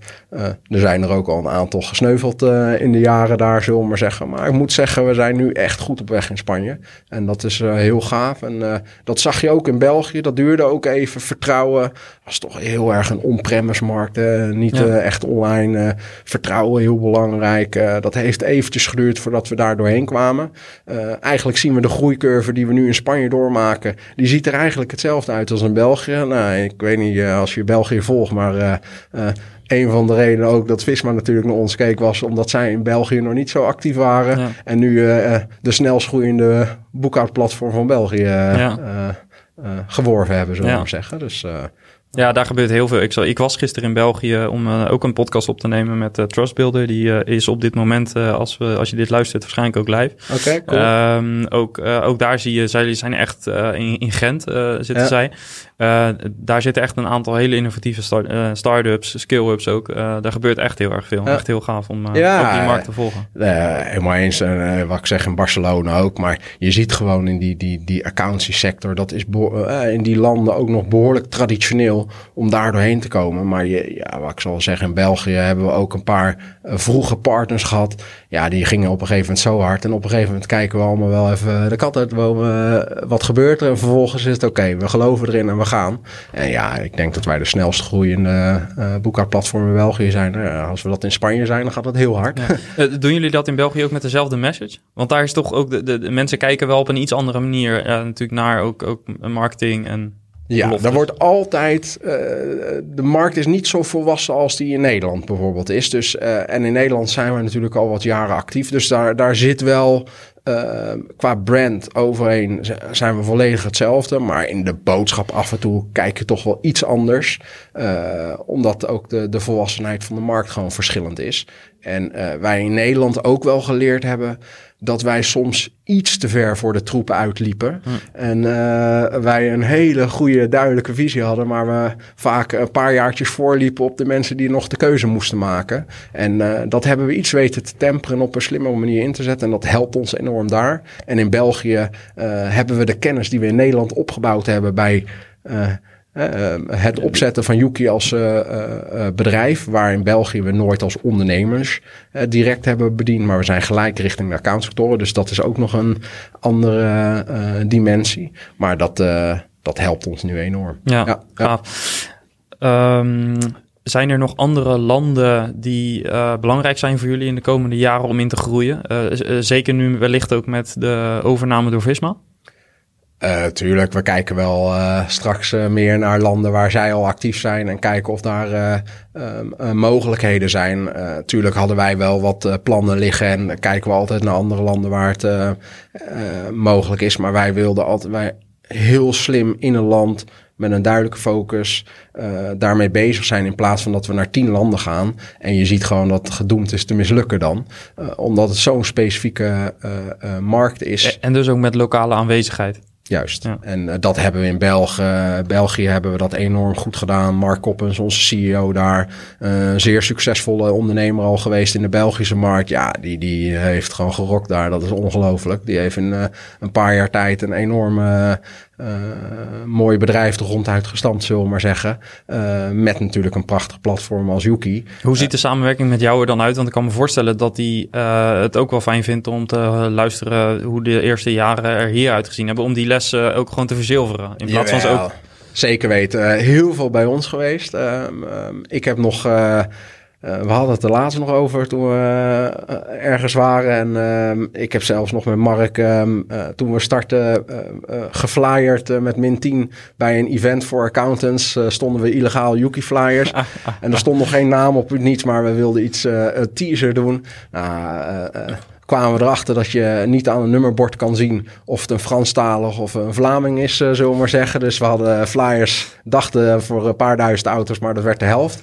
Er zijn er ook al een aantal gesneuveld in de jaren daar, zullen we maar zeggen. Maar ik moet zeggen, we zijn nu echt goed op weg in Spanje. En dat is heel gaaf. En dat zag je ook in België. Dat duurde ook even. Vertrouwen. Dat was toch heel erg een on-premise markt. Niet echt online. Vertrouwen, heel belangrijk. Dat heeft eventjes geduurd voordat we daar doorheen kwamen. Eigenlijk zien we de groeicurve die we nu in Spanje doormaken. Die ziet er eigenlijk hetzelfde uit als in België. Nou, ik weet niet als je België volgt, maar... Een van de redenen ook dat Visma natuurlijk naar ons keek was... omdat zij in België nog niet zo actief waren. Ja. En nu de snelst groeiende boekhoudplatform van België geworven hebben, zullen we maar zeggen. Dus... Ja, daar gebeurt heel veel. Ik was gisteren in België om ook een podcast op te nemen met Trustbuilder. Die is op dit moment, als je dit luistert, waarschijnlijk ook live. Oké, cool. Ook daar zie je, zij zijn echt in Gent zitten zij. Daar zitten echt een aantal hele innovatieve start-ups, skill-ups ook. Daar gebeurt echt heel erg veel. Echt heel gaaf om op die markt te volgen. Helemaal eens. Wat ik zeg in Barcelona ook. Maar je ziet gewoon in die accountancy sector, dat is in die landen ook nog behoorlijk traditioneel om daar doorheen te komen. Maar wat ik zal zeggen, in België hebben we ook een paar vroege partners gehad. Ja, die gingen op een gegeven moment zo hard. En op een gegeven moment kijken we allemaal wel even de kat uit. Wat gebeurt er? En vervolgens is het oké, we geloven erin en we gaan. En ja, ik denk dat wij de snelst groeiende boekhoudplatform in België zijn. Als we dat in Spanje zijn, dan gaat dat heel hard. Ja. Doen jullie dat in België ook met dezelfde message? Want daar is toch ook de mensen kijken wel op een iets andere manier natuurlijk naar ook marketing en... Ja, daar wordt altijd... de markt is niet zo volwassen als die in Nederland bijvoorbeeld is. Dus, en in Nederland zijn we natuurlijk al wat jaren actief. Dus daar zit wel... qua brand overheen zijn we volledig hetzelfde. Maar in de boodschap af en toe kijk je toch wel iets anders. Omdat ook de volwassenheid van de markt gewoon verschillend is. En wij in Nederland ook wel geleerd hebben... dat wij soms iets te ver voor de troepen uitliepen. En wij een hele goede, duidelijke visie hadden... maar we vaak een paar jaartjes voorliepen op de mensen... die nog de keuze moesten maken. En dat hebben we iets weten te temperen... op een slimme manier in te zetten. En dat helpt ons enorm daar. En in België hebben we de kennis die we in Nederland opgebouwd hebben... bij het opzetten van Yuki als bedrijf... waar in België we nooit als ondernemers direct hebben bediend... maar we zijn gelijk richting de accountsectoren. Dus dat is ook nog een andere dimensie. Maar dat helpt ons nu enorm. Ja, gaaf. Zijn er nog andere landen die belangrijk zijn voor jullie... in de komende jaren om in te groeien? Zeker nu wellicht ook met de overname door Visma? Tuurlijk, we kijken wel straks meer naar landen waar zij al actief zijn... en kijken of daar mogelijkheden zijn. Tuurlijk hadden wij wel wat plannen liggen... en kijken we altijd naar andere landen waar het mogelijk is. Maar wij wilden altijd heel slim in een land... met een duidelijke focus daarmee bezig zijn... in plaats van dat we naar 10 landen gaan... en je ziet gewoon dat het gedoemd is te mislukken dan. Omdat het zo'n specifieke markt is. En dus ook met lokale aanwezigheid. Juist. Ja. En dat hebben we in België hebben we dat enorm goed gedaan. Mark Koppens, onze CEO daar. Zeer succesvolle ondernemer al geweest in de Belgische markt. Ja, die heeft gewoon gerokt daar. Dat is ongelooflijk. Die heeft in een paar jaar tijd een enorme... mooi bedrijf er ronduit gestampt, zullen we maar zeggen. Met natuurlijk een prachtig platform als Yuki. Hoe ziet de samenwerking met jou er dan uit? Want ik kan me voorstellen dat hij het ook wel fijn vindt om te luisteren... hoe de eerste jaren er hier uitgezien hebben... om die lessen ook gewoon te verzilveren. In plaats van ze ook... Zeker weten. Heel veel bij ons geweest. Ik heb nog... we hadden het de laatste nog over toen we ergens waren. En ik heb zelfs nog met Mark, toen we startten, geflyerd met min 10 bij een event voor accountants. Stonden we illegaal Yuki flyers. En er stond nog geen naam op, niets, maar we wilden iets teaser doen. kwamen we erachter dat je niet aan een nummerbord kan zien of het een Franstalig of een Vlaming is, zullen we maar zeggen. Dus we hadden flyers, dachten voor een paar duizend auto's, maar dat werd de helft.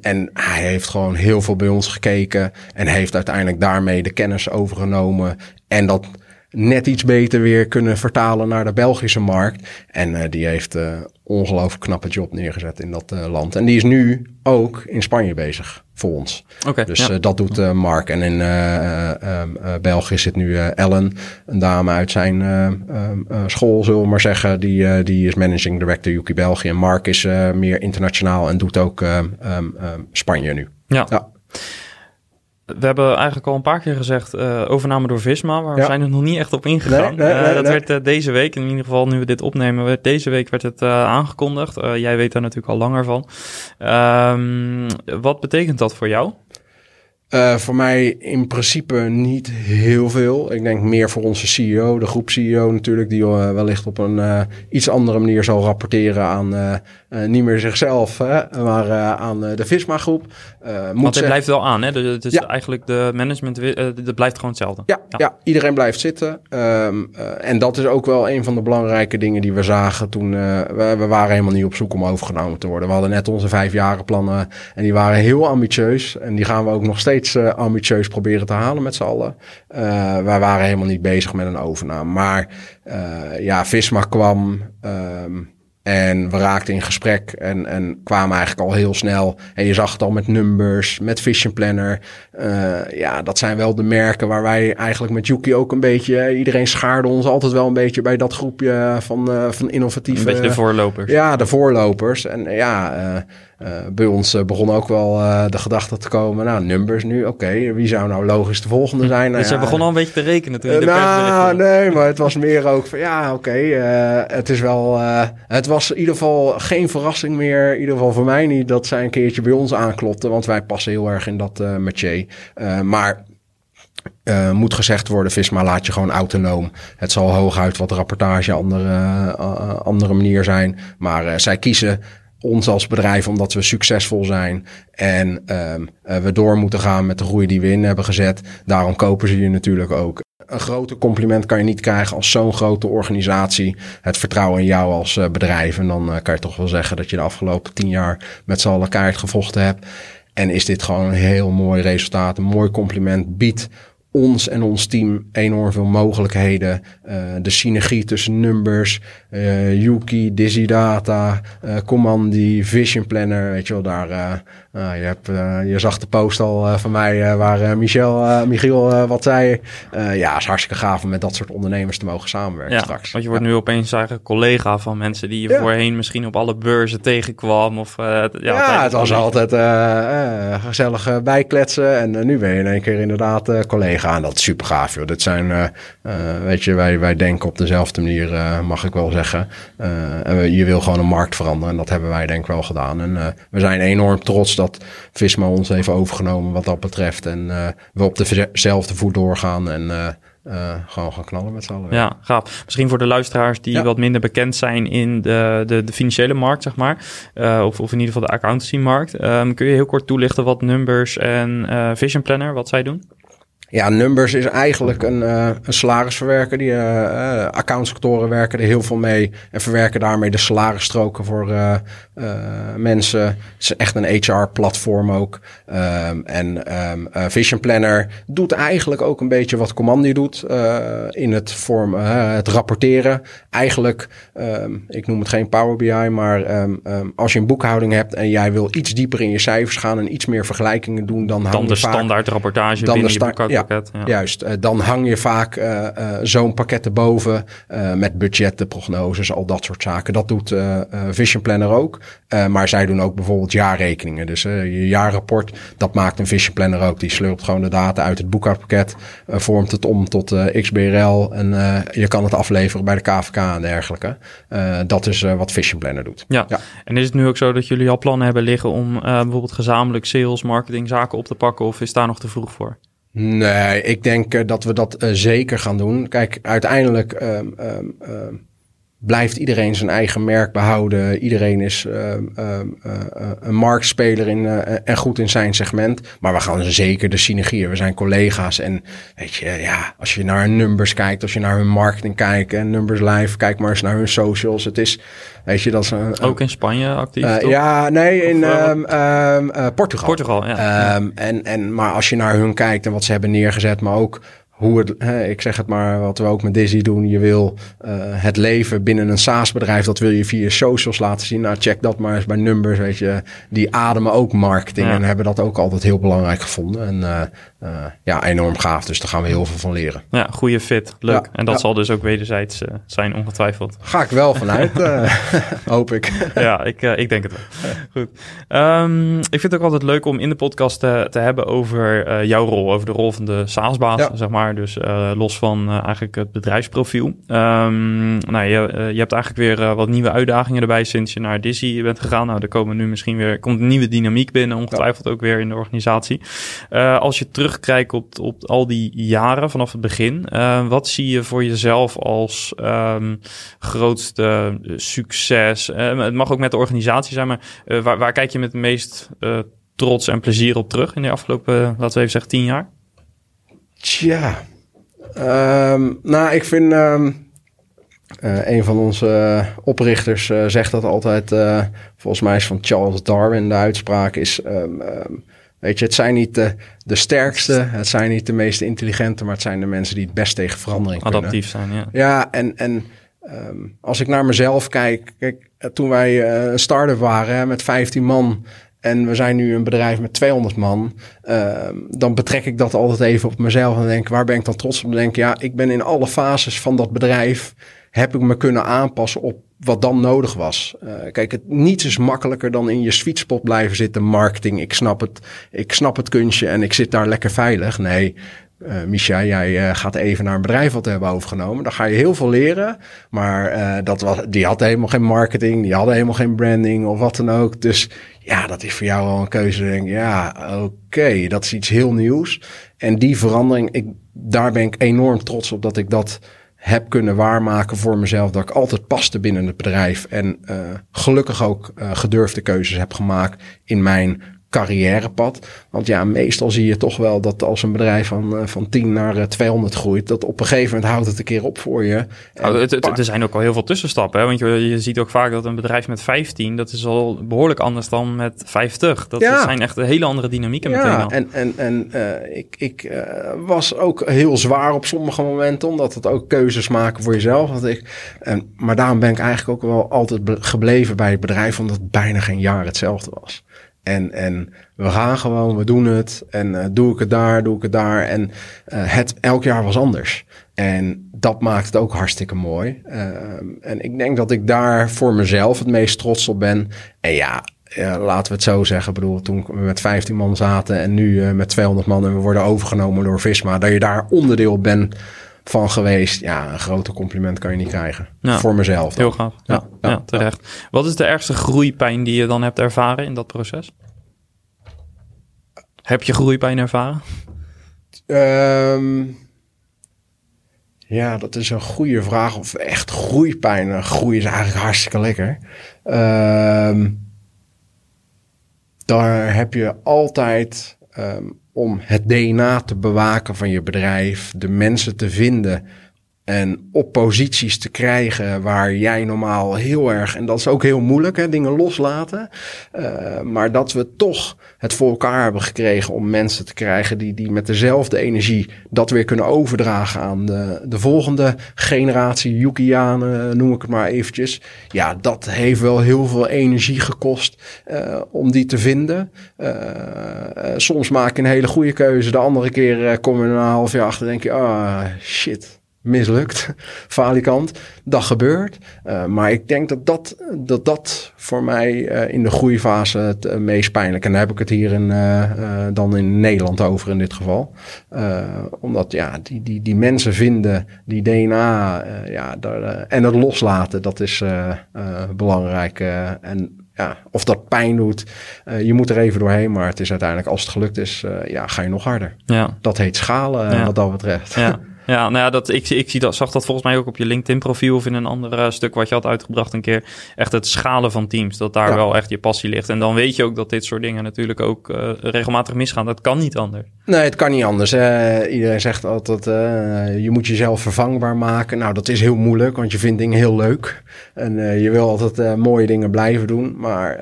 En hij heeft gewoon heel veel bij ons gekeken en heeft uiteindelijk daarmee de kennis overgenomen en dat net iets beter weer kunnen vertalen naar de Belgische markt. En die heeft ongelooflijk knappe job neergezet in dat land. En die is nu ook in Spanje bezig voor ons. Okay, dus ja. Dat doet Mark. En in België zit nu Ellen, een dame uit zijn school, zullen we maar zeggen. Die is managing director Yuki België. En Mark is meer internationaal en doet ook Spanje nu. Ja. We hebben eigenlijk al een paar keer gezegd overname door Visma, maar we zijn er nog niet echt op ingegaan. Nee, dat werd deze week, in ieder geval nu we dit opnemen, werd het aangekondigd. Jij weet daar natuurlijk al langer van. Wat betekent dat voor jou? Voor mij in principe niet heel veel. Ik denk meer voor onze CEO, de groep CEO natuurlijk, die wellicht op een iets andere manier zal rapporteren aan niet meer zichzelf, maar aan de Visma groep. Want het blijft wel aan, hè? Het is eigenlijk de management, dat blijft gewoon hetzelfde. Ja, iedereen blijft zitten. En dat is ook wel een van de belangrijke dingen die we zagen toen. We waren helemaal niet op zoek om overgenomen te worden. We hadden net onze 5-jarenplannen en die waren heel ambitieus. En die gaan we ook nog steeds ambitieus proberen te halen met z'n allen. Wij waren helemaal niet bezig met een overname. Maar Visma kwam en we raakten in gesprek en kwamen eigenlijk al heel snel. En je zag het al met Numbers, met Vision Planner. Dat zijn wel de merken waar wij eigenlijk met Yuki ook een beetje... Iedereen schaarde ons altijd wel een beetje bij dat groepje van innovatieve... Een beetje de voorlopers. Ja, de voorlopers. En bij ons begon ook wel de gedachte te komen... Numbers nu, oké, wie zou nou logisch de volgende zijn? Dus ze begon al een beetje te rekenen toen je de persbericht... Nee, maar het was meer ook van... het is wel... het was in ieder geval geen verrassing meer... in ieder geval voor mij niet... dat zij een keertje bij ons aanklopte... want wij passen heel erg in dat métier. Maar... moet gezegd worden, Visma laat je gewoon autonoom. Het zal hooguit wat rapportage... andere manier zijn. Maar zij kiezen... ons als bedrijf, omdat we succesvol zijn en we door moeten gaan met de groei die we in hebben gezet. Daarom kopen ze je natuurlijk ook. Een groter compliment kan je niet krijgen als zo'n grote organisatie. Het vertrouwen in jou als bedrijf. En dan kan je toch wel zeggen dat je de afgelopen 10 jaar met z'n allen keihard gevochten hebt. En is dit gewoon een heel mooi resultaat. Een mooi compliment biedt ons en ons team enorm veel mogelijkheden. De synergie tussen Numbers, Yuki, Dizzy Data, Commandy, Vision Planner. Weet je wel, daar... je zag de post al van mij waar Michiel wat zei. Het is hartstikke gaaf om met dat soort ondernemers te mogen samenwerken straks. Want je wordt nu opeens eigenlijk collega van mensen die je voorheen misschien op alle beurzen tegenkwam. Of, het was altijd gezellig bijkletsen. En nu ben je in één keer inderdaad collega. En dat is super gaaf, joh. Dit zijn, wij denken op dezelfde manier, mag ik wel zeggen. Je wil gewoon een markt veranderen. En dat hebben wij denk ik wel gedaan. En we zijn enorm trots dat Visma ons heeft overgenomen wat dat betreft. En we op dezelfde voet doorgaan en gewoon gaan knallen met z'n allen. Ja, gaaf. Misschien voor de luisteraars die wat minder bekend zijn in de financiële markt, zeg maar. Of in ieder geval de accountancy-markt. Kun je heel kort toelichten wat Numbers en Vision Planner, wat zij doen? Ja, Numbers is eigenlijk een salarisverwerker. Die accountskantoren werken er heel veel mee en verwerken daarmee de salarisstroken voor mensen. Het is echt een HR-platform ook. Vision Planner doet eigenlijk ook een beetje wat Commandy doet in het vorm het rapporteren. Eigenlijk, ik noem het geen Power BI, maar als je een boekhouding hebt en jij wil iets dieper in je cijfers gaan en iets meer vergelijkingen doen, dan de standaard rapportage binnen je boekhouding. Ja, juist. Dan hang je vaak zo'n pakket erboven met budgetten, prognoses, al dat soort zaken. Dat doet Vision Planner ook. Maar zij doen ook bijvoorbeeld jaarrekeningen. Dus je jaarrapport, dat maakt een Vision Planner ook. Die slurpt gewoon de data uit het boekhoudpakket, vormt het om tot XBRL en je kan het afleveren bij de KVK en dergelijke. Dat is wat Vision Planner doet. Ja. En is het nu ook zo dat jullie al plannen hebben liggen om bijvoorbeeld gezamenlijk sales, marketing, zaken op te pakken of is daar nog te vroeg voor? Nee, ik denk dat we dat zeker gaan doen. Kijk, uiteindelijk blijft iedereen zijn eigen merk behouden. Iedereen is een marktspeler en goed in zijn segment. Maar we gaan zeker de synergieën. We zijn collega's en weet je, ja, als je naar hun numbers kijkt, als je naar hun marketing kijkt en Numbers Live, kijk maar eens naar hun socials. Het is, weet je, dat is ook in Spanje actief. Portugal. Portugal, ja. Maar als je naar hun kijkt en wat ze hebben neergezet, maar ook hoe het, ik zeg het maar, wat we ook met Dizzy doen. Je wil het leven binnen een SaaS-bedrijf, dat wil je via socials laten zien. Nou, check dat maar eens bij Numbers, weet je. Die ademen ook marketing en hebben dat ook altijd heel belangrijk gevonden. En enorm gaaf. Dus daar gaan we heel veel van leren. Ja, goede fit. Leuk. Ja, en dat zal dus ook wederzijds zijn, ongetwijfeld. Ga ik wel vanuit, hoop ik. Ja, ik denk het wel. Goed. Ik vind het ook altijd leuk om in de podcast te hebben over jouw rol, over de rol van de SaaS-baas, zeg maar. Dus los van eigenlijk het bedrijfsprofiel. Je hebt eigenlijk weer wat nieuwe uitdagingen erbij sinds je naar Dizzy bent gegaan. Nou, er komen nu misschien weer komt een nieuwe dynamiek binnen, ongetwijfeld ook weer in de organisatie. Als je terugkijkt op al die jaren vanaf het begin, wat zie je voor jezelf als grootste succes? Het mag ook met de organisatie zijn, maar waar kijk je met het meest trots en plezier op terug in de afgelopen, laten we even zeggen, 10 jaar? Tja, ik vind een van onze oprichters zegt dat altijd. Volgens mij is van Charles Darwin de uitspraak is, weet je, het zijn niet de sterkste, het zijn niet de meest intelligente, maar het zijn de mensen die het best tegen verandering kunnen. Adaptief zijn, ja. Ja, en als ik naar mezelf kijk, toen wij een start-up waren met 15 man. En we zijn nu een bedrijf met 200 man. Dan betrek ik dat altijd even op mezelf. En denk, waar ben ik dan trots op? Dan denk ik, ja, ik ben in alle fases van dat bedrijf, heb ik me kunnen aanpassen op wat dan nodig was. Kijk, niets is makkelijker dan in je sweet spot blijven zitten. Marketing, ik snap het kunstje en ik zit daar lekker veilig. Nee, Micha, jij gaat even naar een bedrijf wat we hebben overgenomen. Daar ga je heel veel leren. Maar die had helemaal geen marketing. Die hadden helemaal geen branding of wat dan ook. Dus ja, dat is voor jou wel een keuze. Denk, ja, oké, dat is iets heel nieuws. En die verandering, daar ben ik enorm trots op dat ik dat heb kunnen waarmaken voor mezelf. Dat ik altijd paste binnen het bedrijf. En gelukkig ook gedurfde keuzes heb gemaakt in mijn carrièrepad. Want ja, meestal zie je toch wel dat als een bedrijf van 10 naar 200 groeit, dat op een gegeven moment houdt het een keer op voor je. Er zijn ook al heel veel tussenstappen. Hè? Want je ziet ook vaak dat een bedrijf met 15, dat is al behoorlijk anders dan met 50. Dat zijn echt hele andere dynamieken meteen al. Ik was ook heel zwaar op sommige momenten, omdat het ook keuzes maken voor jezelf. Maar daarom ben ik eigenlijk ook wel altijd gebleven bij het bedrijf, omdat het bijna geen jaar hetzelfde was. En we gaan gewoon, we doen het. En doe ik het daar. En het elk jaar was anders. En dat maakt het ook hartstikke mooi. En ik denk dat ik daar voor mezelf het meest trots op ben. En ja, laten we het zo zeggen. Ik bedoel, toen we met 15 man zaten en nu met 200 man en we worden overgenomen door Visma. Dat je daar onderdeel bent van geweest. Ja, een groter compliment kan je niet krijgen. Ja, voor mezelf dan. Heel gaaf. Ja, terecht. Ja. Wat is de ergste groeipijn die je dan hebt ervaren in dat proces? Heb je groeipijn ervaren? Ja, dat is een goede vraag. Of echt groeipijn. Groei is eigenlijk hartstikke lekker. Daar heb je altijd om het DNA te bewaken van je bedrijf, de mensen te vinden en op posities te krijgen waar jij normaal heel erg, en dat is ook heel moeilijk, hè, dingen loslaten. Maar dat we toch het voor elkaar hebben gekregen om mensen te krijgen die met dezelfde energie dat weer kunnen overdragen aan de volgende generatie Yukianen, noem ik het maar eventjes. Ja, dat heeft wel heel veel energie gekost om die te vinden. Soms maak je een hele goede keuze. De andere keer kom je er een half jaar achter en denk je, shit. Mislukt, falikant, dat gebeurt. Maar ik denk dat voor mij in de groeifase het meest pijnlijk. En daar heb ik het hier dan in Nederland over in dit geval. Omdat ja, die mensen vinden, die DNA en het loslaten, dat is belangrijk. En ja, of dat pijn doet, je moet er even doorheen. Maar het is uiteindelijk, als het gelukt is, ga je nog harder. Ja. Dat heet schalen, wat dat betreft. Ja. Ja, nou ja, ik zag dat volgens mij ook op je LinkedIn-profiel of in een ander stuk wat je had uitgebracht een keer. Echt het schalen van teams, dat daar wel echt je passie ligt. En dan weet je ook dat dit soort dingen natuurlijk ook regelmatig misgaan. Dat kan niet anders. Nee, het kan niet anders. Iedereen zegt altijd, je moet jezelf vervangbaar maken. Nou, dat is heel moeilijk, want je vindt dingen heel leuk. En je wil altijd mooie dingen blijven doen. Maar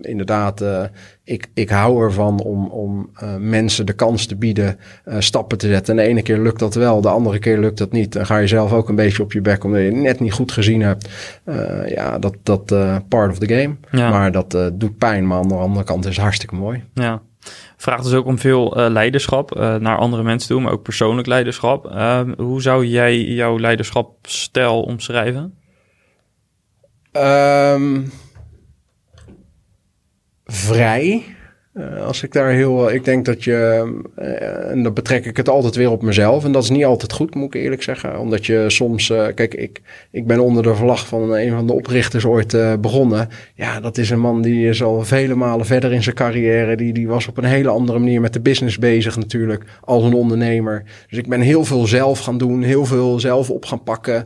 inderdaad, ik hou ervan om mensen de kans te bieden stappen te zetten. En de ene keer lukt dat wel, de andere keer lukt dat niet. Dan ga je zelf ook een beetje op je bek, omdat je het net niet goed gezien hebt. Dat part of the game. Ja. Maar dat doet pijn, maar aan de andere kant is het hartstikke mooi. Ja. Vraagt dus ook om veel leiderschap naar andere mensen toe, maar ook persoonlijk leiderschap. Hoe zou jij jouw leiderschapsstijl omschrijven? Vrij. Als ik daar ik denk dat je, en dan betrek ik het altijd weer op mezelf, en dat is niet altijd goed, moet ik eerlijk zeggen, omdat je soms, kijk, ik ben onder de vlag van een van de oprichters ooit begonnen. Ja, dat is een man die is al vele malen verder in zijn carrière, die was op een hele andere manier met de business bezig natuurlijk, als een ondernemer. Dus ik ben heel veel zelf gaan doen, heel veel zelf op gaan pakken,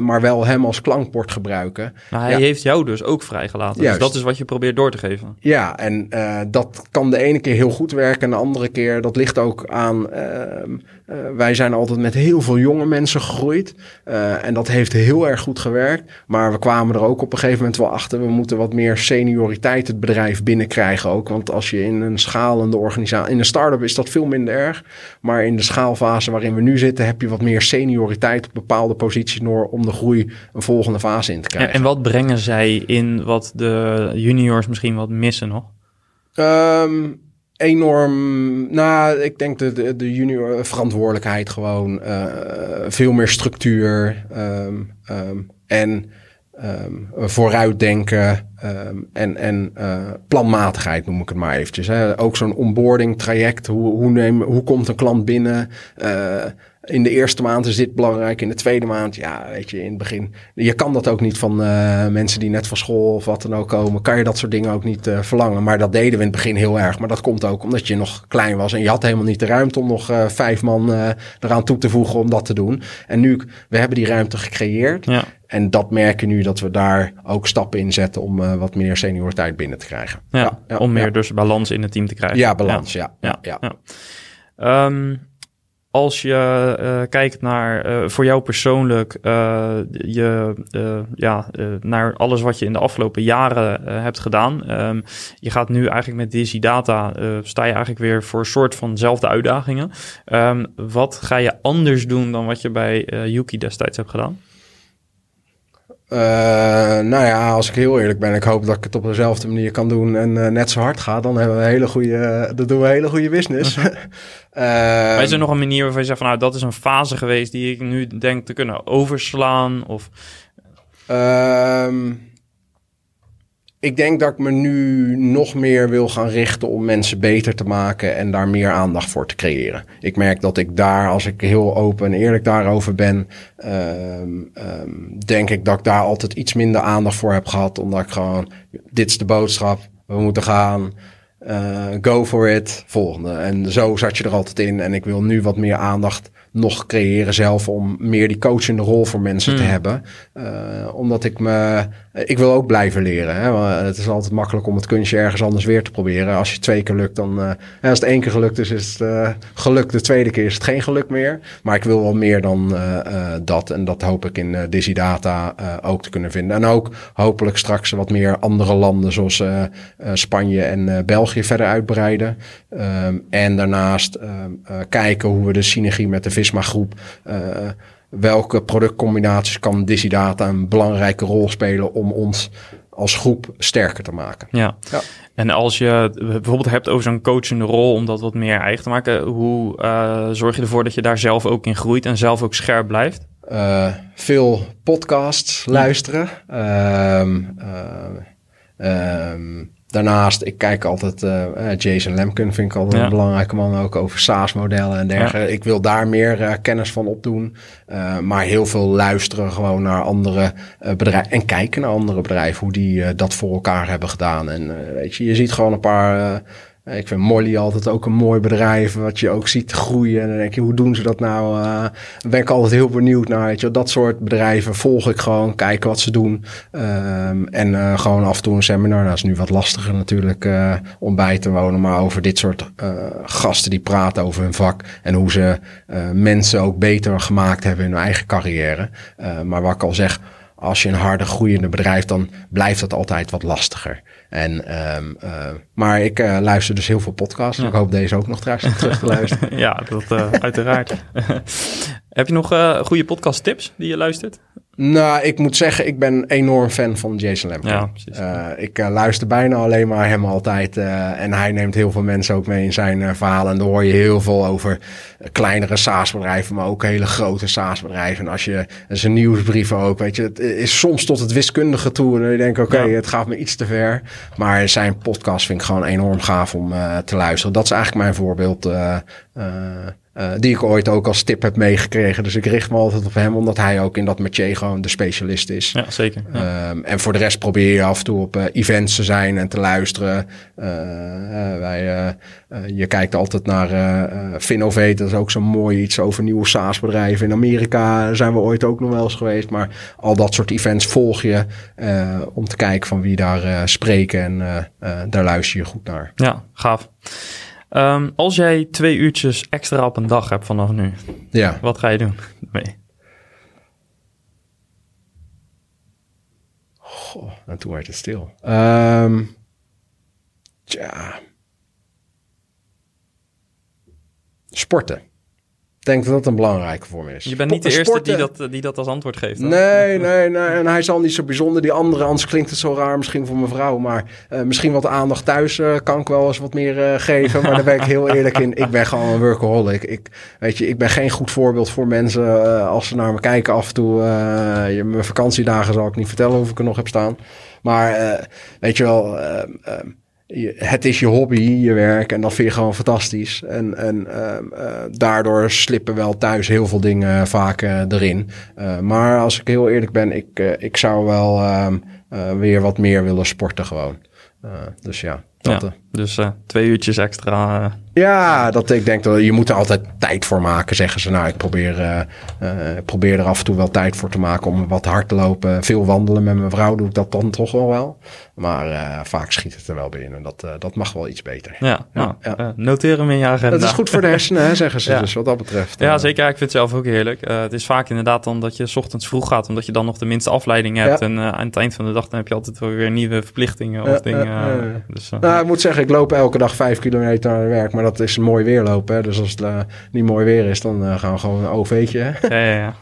maar wel hem als klankbord gebruiken. Maar hij heeft jou dus ook vrijgelaten, juist. Dus dat is wat je probeert door te geven. Ja, en dat kan de ene keer heel goed werken en de andere keer, dat ligt ook aan, wij zijn altijd met heel veel jonge mensen gegroeid en dat heeft heel erg goed gewerkt, maar we kwamen er ook op een gegeven moment wel achter, we moeten wat meer senioriteit het bedrijf binnenkrijgen ook, want als je in een schalende organisatie, in een start-up is dat veel minder erg, maar in de schaalfase waarin we nu zitten, heb je wat meer senioriteit op bepaalde posities door om de groei een volgende fase in te krijgen. En wat brengen zij in wat de juniors misschien wat missen nog? Enorm. Nou, ik denk de junior verantwoordelijkheid gewoon. Veel meer structuur. Vooruitdenken. En planmatigheid noem ik het maar eventjes. Hè. Ook zo'n onboarding traject. Hoe komt een klant binnen? In de eerste maand is dit belangrijk. In de tweede maand, ja, weet je, in het begin. Je kan dat ook niet van mensen die net van school of wat dan ook komen. Kan je dat soort dingen ook niet verlangen. Maar dat deden we in het begin heel erg. Maar dat komt ook omdat je nog klein was. En je had helemaal niet de ruimte om nog 5 man eraan toe te voegen om dat te doen. En nu, we hebben die ruimte gecreëerd. Ja. En dat merk je nu dat we daar ook stappen in zetten om wat meer senioriteit binnen te krijgen. Ja, om meer dus balans in het team te krijgen. Ja, balans, ja. Als je kijkt naar voor jou persoonlijk, naar alles wat je in de afgelopen jaren hebt gedaan. Je gaat nu eigenlijk met Dizzy Data, sta je eigenlijk weer voor een soort van dezelfde uitdagingen. Wat ga je anders doen dan wat je bij Yuki destijds hebt gedaan? Als ik heel eerlijk ben, ik hoop dat ik het op dezelfde manier kan doen en net zo hard ga, dan hebben we een hele goede business. Maar is er nog een manier waarvan je zegt van, nou, dat is een fase geweest die ik nu denk te kunnen overslaan? Of? Ik denk dat ik me nu nog meer wil gaan richten om mensen beter te maken en daar meer aandacht voor te creëren. Ik merk dat ik daar, als ik heel open en eerlijk daarover ben, denk ik dat ik daar altijd iets minder aandacht voor heb gehad. Omdat ik gewoon, dit is de boodschap, we moeten gaan, go for it, volgende. En zo zat je er altijd in en ik wil nu wat meer aandacht nog creëren zelf om meer die coachende rol voor mensen te hebben. Omdat ik wil ook blijven leren. Hè? Het is altijd makkelijk om het kunstje ergens anders weer te proberen. Als je 2 keer lukt, dan als het 1 keer gelukt is het geluk. De 2e keer is het geen geluk meer. Maar ik wil wel meer dan dat. En dat hoop ik in Dizzy Data ook te kunnen vinden. En ook hopelijk straks wat meer andere landen zoals Spanje en België verder uitbreiden. En daarnaast kijken hoe we de synergie met de Visma groep, welke productcombinaties kan Dizzy Data een belangrijke rol spelen om ons als groep sterker te maken. Ja. En als je bijvoorbeeld hebt over zo'n coachende rol, om dat wat meer eigen te maken, hoe zorg je ervoor dat je daar zelf ook in groeit en zelf ook scherp blijft? Veel podcasts luisteren. Daarnaast, ik kijk altijd, Jason Lemkin vind ik altijd een belangrijke man, ook over SaaS-modellen en dergelijke. Ja. Ik wil daar meer kennis van opdoen. Maar heel veel luisteren gewoon naar andere bedrijven en kijken naar andere bedrijven, hoe die dat voor elkaar hebben gedaan. En je ziet gewoon een paar Ik vind Molly altijd ook een mooi bedrijf, wat je ook ziet groeien. En dan denk je, hoe doen ze dat nou? Daar ben ik altijd heel benieuwd naar. Weet je, dat soort bedrijven volg ik gewoon, kijken wat ze doen. En gewoon af en toe een seminar. Nou, dat is nu wat lastiger natuurlijk om bij te wonen. Maar over dit soort gasten die praten over hun vak. En hoe ze mensen ook beter gemaakt hebben in hun eigen carrière. Maar wat ik al zeg, als je een harde groeiende bedrijf, dan blijft dat altijd wat lastiger. Maar ik luister dus heel veel podcasts. Ja. Ik hoop deze ook nog trouwens terug te luisteren. Ja, dat uiteraard. Heb je nog goede podcast tips die je luistert? Nou, ik moet zeggen, ik ben enorm fan van Jason Lemkin. Ja, precies. Ik luister bijna alleen maar hem altijd. En hij neemt heel veel mensen ook mee in zijn verhalen. En daar hoor je heel veel over kleinere SaaS-bedrijven, maar ook hele grote SaaS-bedrijven. En als je zijn nieuwsbrieven ook, weet je, het is soms tot het wiskundige toe. En dan denk je, oké, het gaat me iets te ver. Maar zijn podcast vind ik gewoon enorm gaaf om te luisteren. Dat is eigenlijk mijn voorbeeld. Die ik ooit ook als tip heb meegekregen. Dus ik richt me altijd op hem, omdat hij ook in dat métier gewoon de specialist is. Ja, zeker. Ja. En voor de rest probeer je af en toe op events te zijn en te luisteren. Je kijkt altijd naar Finovate. Dat is ook zo'n mooi iets over nieuwe SaaS-bedrijven. In Amerika zijn we ooit ook nog wel eens geweest. Maar al dat soort events volg je om te kijken van wie daar spreken. En daar luister je goed naar. Ja, gaaf. Als jij 2 uurtjes extra op een dag hebt vanaf nu, ja, wat ga je doen? Nee. Goh, en toen werd het stil. Tja. Sporten. Ik denk dat dat een belangrijke voor me is. Je bent niet de eerste die dat als antwoord geeft. Dan. Nee. En hij is al niet zo bijzonder. Die andere, anders klinkt het zo raar misschien voor mijn vrouw. Maar misschien wat aandacht thuis kan ik wel eens wat meer geven. Maar daar ben ik heel eerlijk in. Ik ben gewoon een workaholic. Ik ben geen goed voorbeeld voor mensen als ze naar me kijken af en toe. Mijn vakantiedagen zal ik niet vertellen hoeveel ik er nog heb staan. Maar weet je wel... het is je hobby, je werk, en dat vind je gewoon fantastisch. En daardoor slippen wel thuis heel veel dingen vaak erin. Maar als ik heel eerlijk ben, ik zou wel weer wat meer willen sporten gewoon. Dus ja. Dus 2 uurtjes extra. Ja, ik denk dat je moet er altijd tijd voor maken, zeggen ze. Nou, ik probeer er af en toe wel tijd voor te maken om wat hard te lopen. Veel wandelen met mijn vrouw doe ik dat dan toch wel. Maar vaak schiet het er wel binnen. Dat mag wel iets beter. Ja. Noteer hem in je agenda. Dat is goed voor de hersenen, hè, zeggen ze dus wat dat betreft. Ja, zeker. Ik vind het zelf ook heerlijk. Het is vaak inderdaad dan dat je 's ochtends vroeg gaat, omdat je dan nog de minste afleiding hebt. Ja. En aan het eind van de dag dan heb je altijd weer nieuwe verplichtingen of dingen. Dus, ik moet zeggen, ik loop elke dag 5 kilometer naar werk. Maar dat is een mooi weerlopen. Dus als het niet mooi weer is, dan gaan we gewoon een OV'tje. Ja.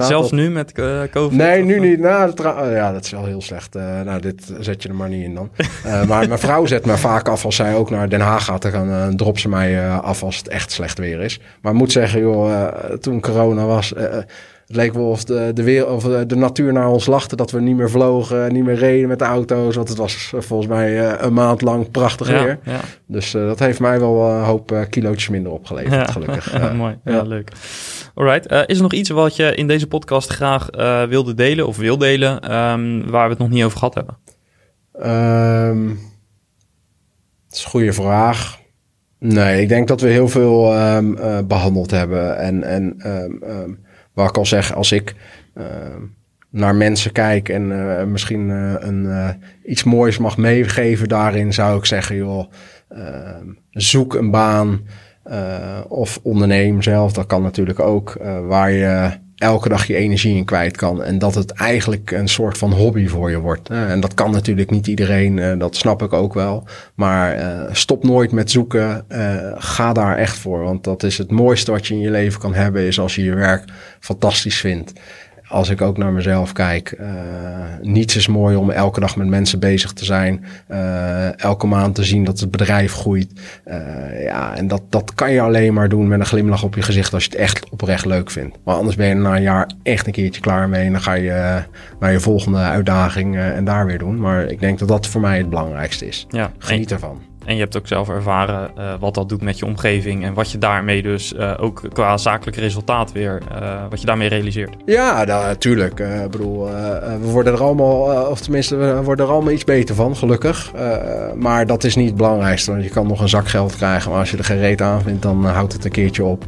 Zelfs nu met COVID? Nee, nu niet. Dat is wel heel slecht. Dit zet je er maar niet in dan. Maar mijn vrouw zet me vaak af als zij ook naar Den Haag gaat. Dan drop ze mij af als het echt slecht weer is. Maar ik moet zeggen, joh, toen corona was... Het leek wel of de natuur naar ons lachte, dat we niet meer vlogen, niet meer reden met de auto's. Want het was volgens mij een maand lang prachtig weer. Ja. Dus dat heeft mij wel een hoop kilootjes minder opgeleverd, gelukkig. Mooi, ja, leuk. Alright, is er nog iets wat je in deze podcast graag wilde delen of wil delen, waar we het nog niet over gehad hebben? Dat is een goede vraag. Nee, ik denk dat we heel veel behandeld hebben en waar ik al zeg, als ik naar mensen kijk en misschien iets moois mag meegeven daarin, zou ik zeggen, joh, zoek een baan of onderneem zelf. Dat kan natuurlijk ook, waar je elke dag je energie in kwijt kan. En dat het eigenlijk een soort van hobby voor je wordt. En dat kan natuurlijk niet iedereen. Dat snap ik ook wel. Maar stop nooit met zoeken. Ga daar echt voor. Want dat is het mooiste wat je in je leven kan hebben. Is als je je werk fantastisch vindt. Als ik ook naar mezelf kijk. Niets is mooi om elke dag met mensen bezig te zijn. Elke maand te zien dat het bedrijf groeit. En dat kan je alleen maar doen met een glimlach op je gezicht. Als je het echt oprecht leuk vindt. Maar anders ben je na een jaar echt een keertje klaar mee. En dan ga je naar je volgende uitdaging en daar weer doen. Maar ik denk dat dat voor mij het belangrijkste is. Ja, geniet ervan. En je hebt ook zelf ervaren wat dat doet met je omgeving en wat je daarmee dus ook qua zakelijk resultaat weer, wat je daarmee realiseert. Ja, natuurlijk. Ik bedoel, we worden er allemaal, of tenminste, we worden er allemaal iets beter van, gelukkig. Maar dat is niet het belangrijkste, want je kan nog een zak geld krijgen, maar als je er geen reet aan vindt, dan houdt het een keertje op.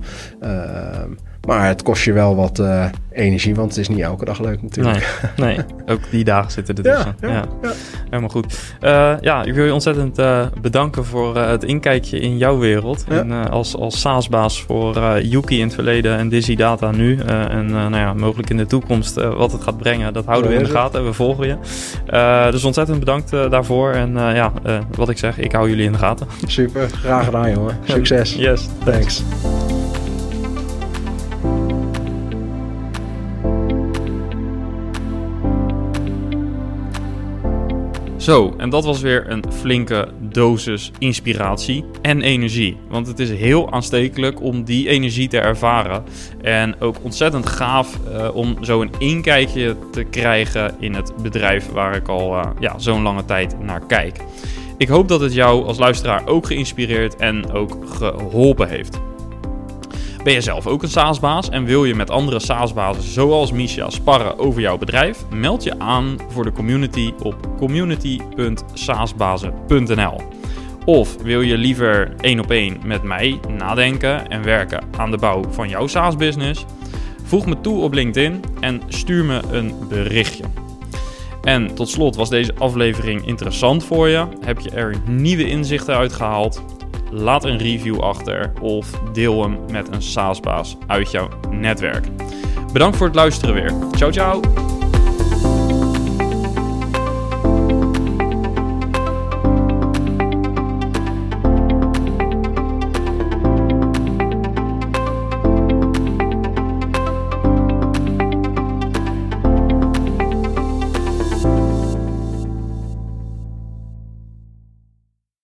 Maar het kost je wel wat energie, want het is niet elke dag leuk natuurlijk. Nee, ook die dagen zitten er tussen. Ja. Helemaal goed. Ik wil je ontzettend bedanken voor het inkijkje in jouw wereld. Ja. En als SaaS-baas voor Yuki in het verleden en Dizzy Data nu. Mogelijk in de toekomst wat het gaat brengen. Dat houden we in de gaten en we volgen je. Dus ontzettend bedankt daarvoor. En wat ik zeg, ik hou jullie in de gaten. Super, graag gedaan jongen. Succes. Yes, thanks. Zo, en dat was weer een flinke dosis inspiratie en energie. Want het is heel aanstekelijk om die energie te ervaren. En ook ontzettend gaaf om zo een inkijkje te krijgen in het bedrijf waar ik al zo'n lange tijd naar kijk. Ik hoop dat het jou als luisteraar ook geïnspireerd en ook geholpen heeft. Ben je zelf ook een SaaS-baas en wil je met andere SaaS-bazen zoals Micha sparren over jouw bedrijf? Meld je aan voor de community op community.saasbazen.nl. Of wil je liever 1-op-1 met mij nadenken en werken aan de bouw van jouw SaaS-business? Voeg me toe op LinkedIn en stuur me een berichtje. En tot slot, was deze aflevering interessant voor je? Heb je er nieuwe inzichten uit gehaald? Laat een review achter of deel hem met een SaaS-baas uit jouw netwerk. Bedankt voor het luisteren weer. Ciao, ciao!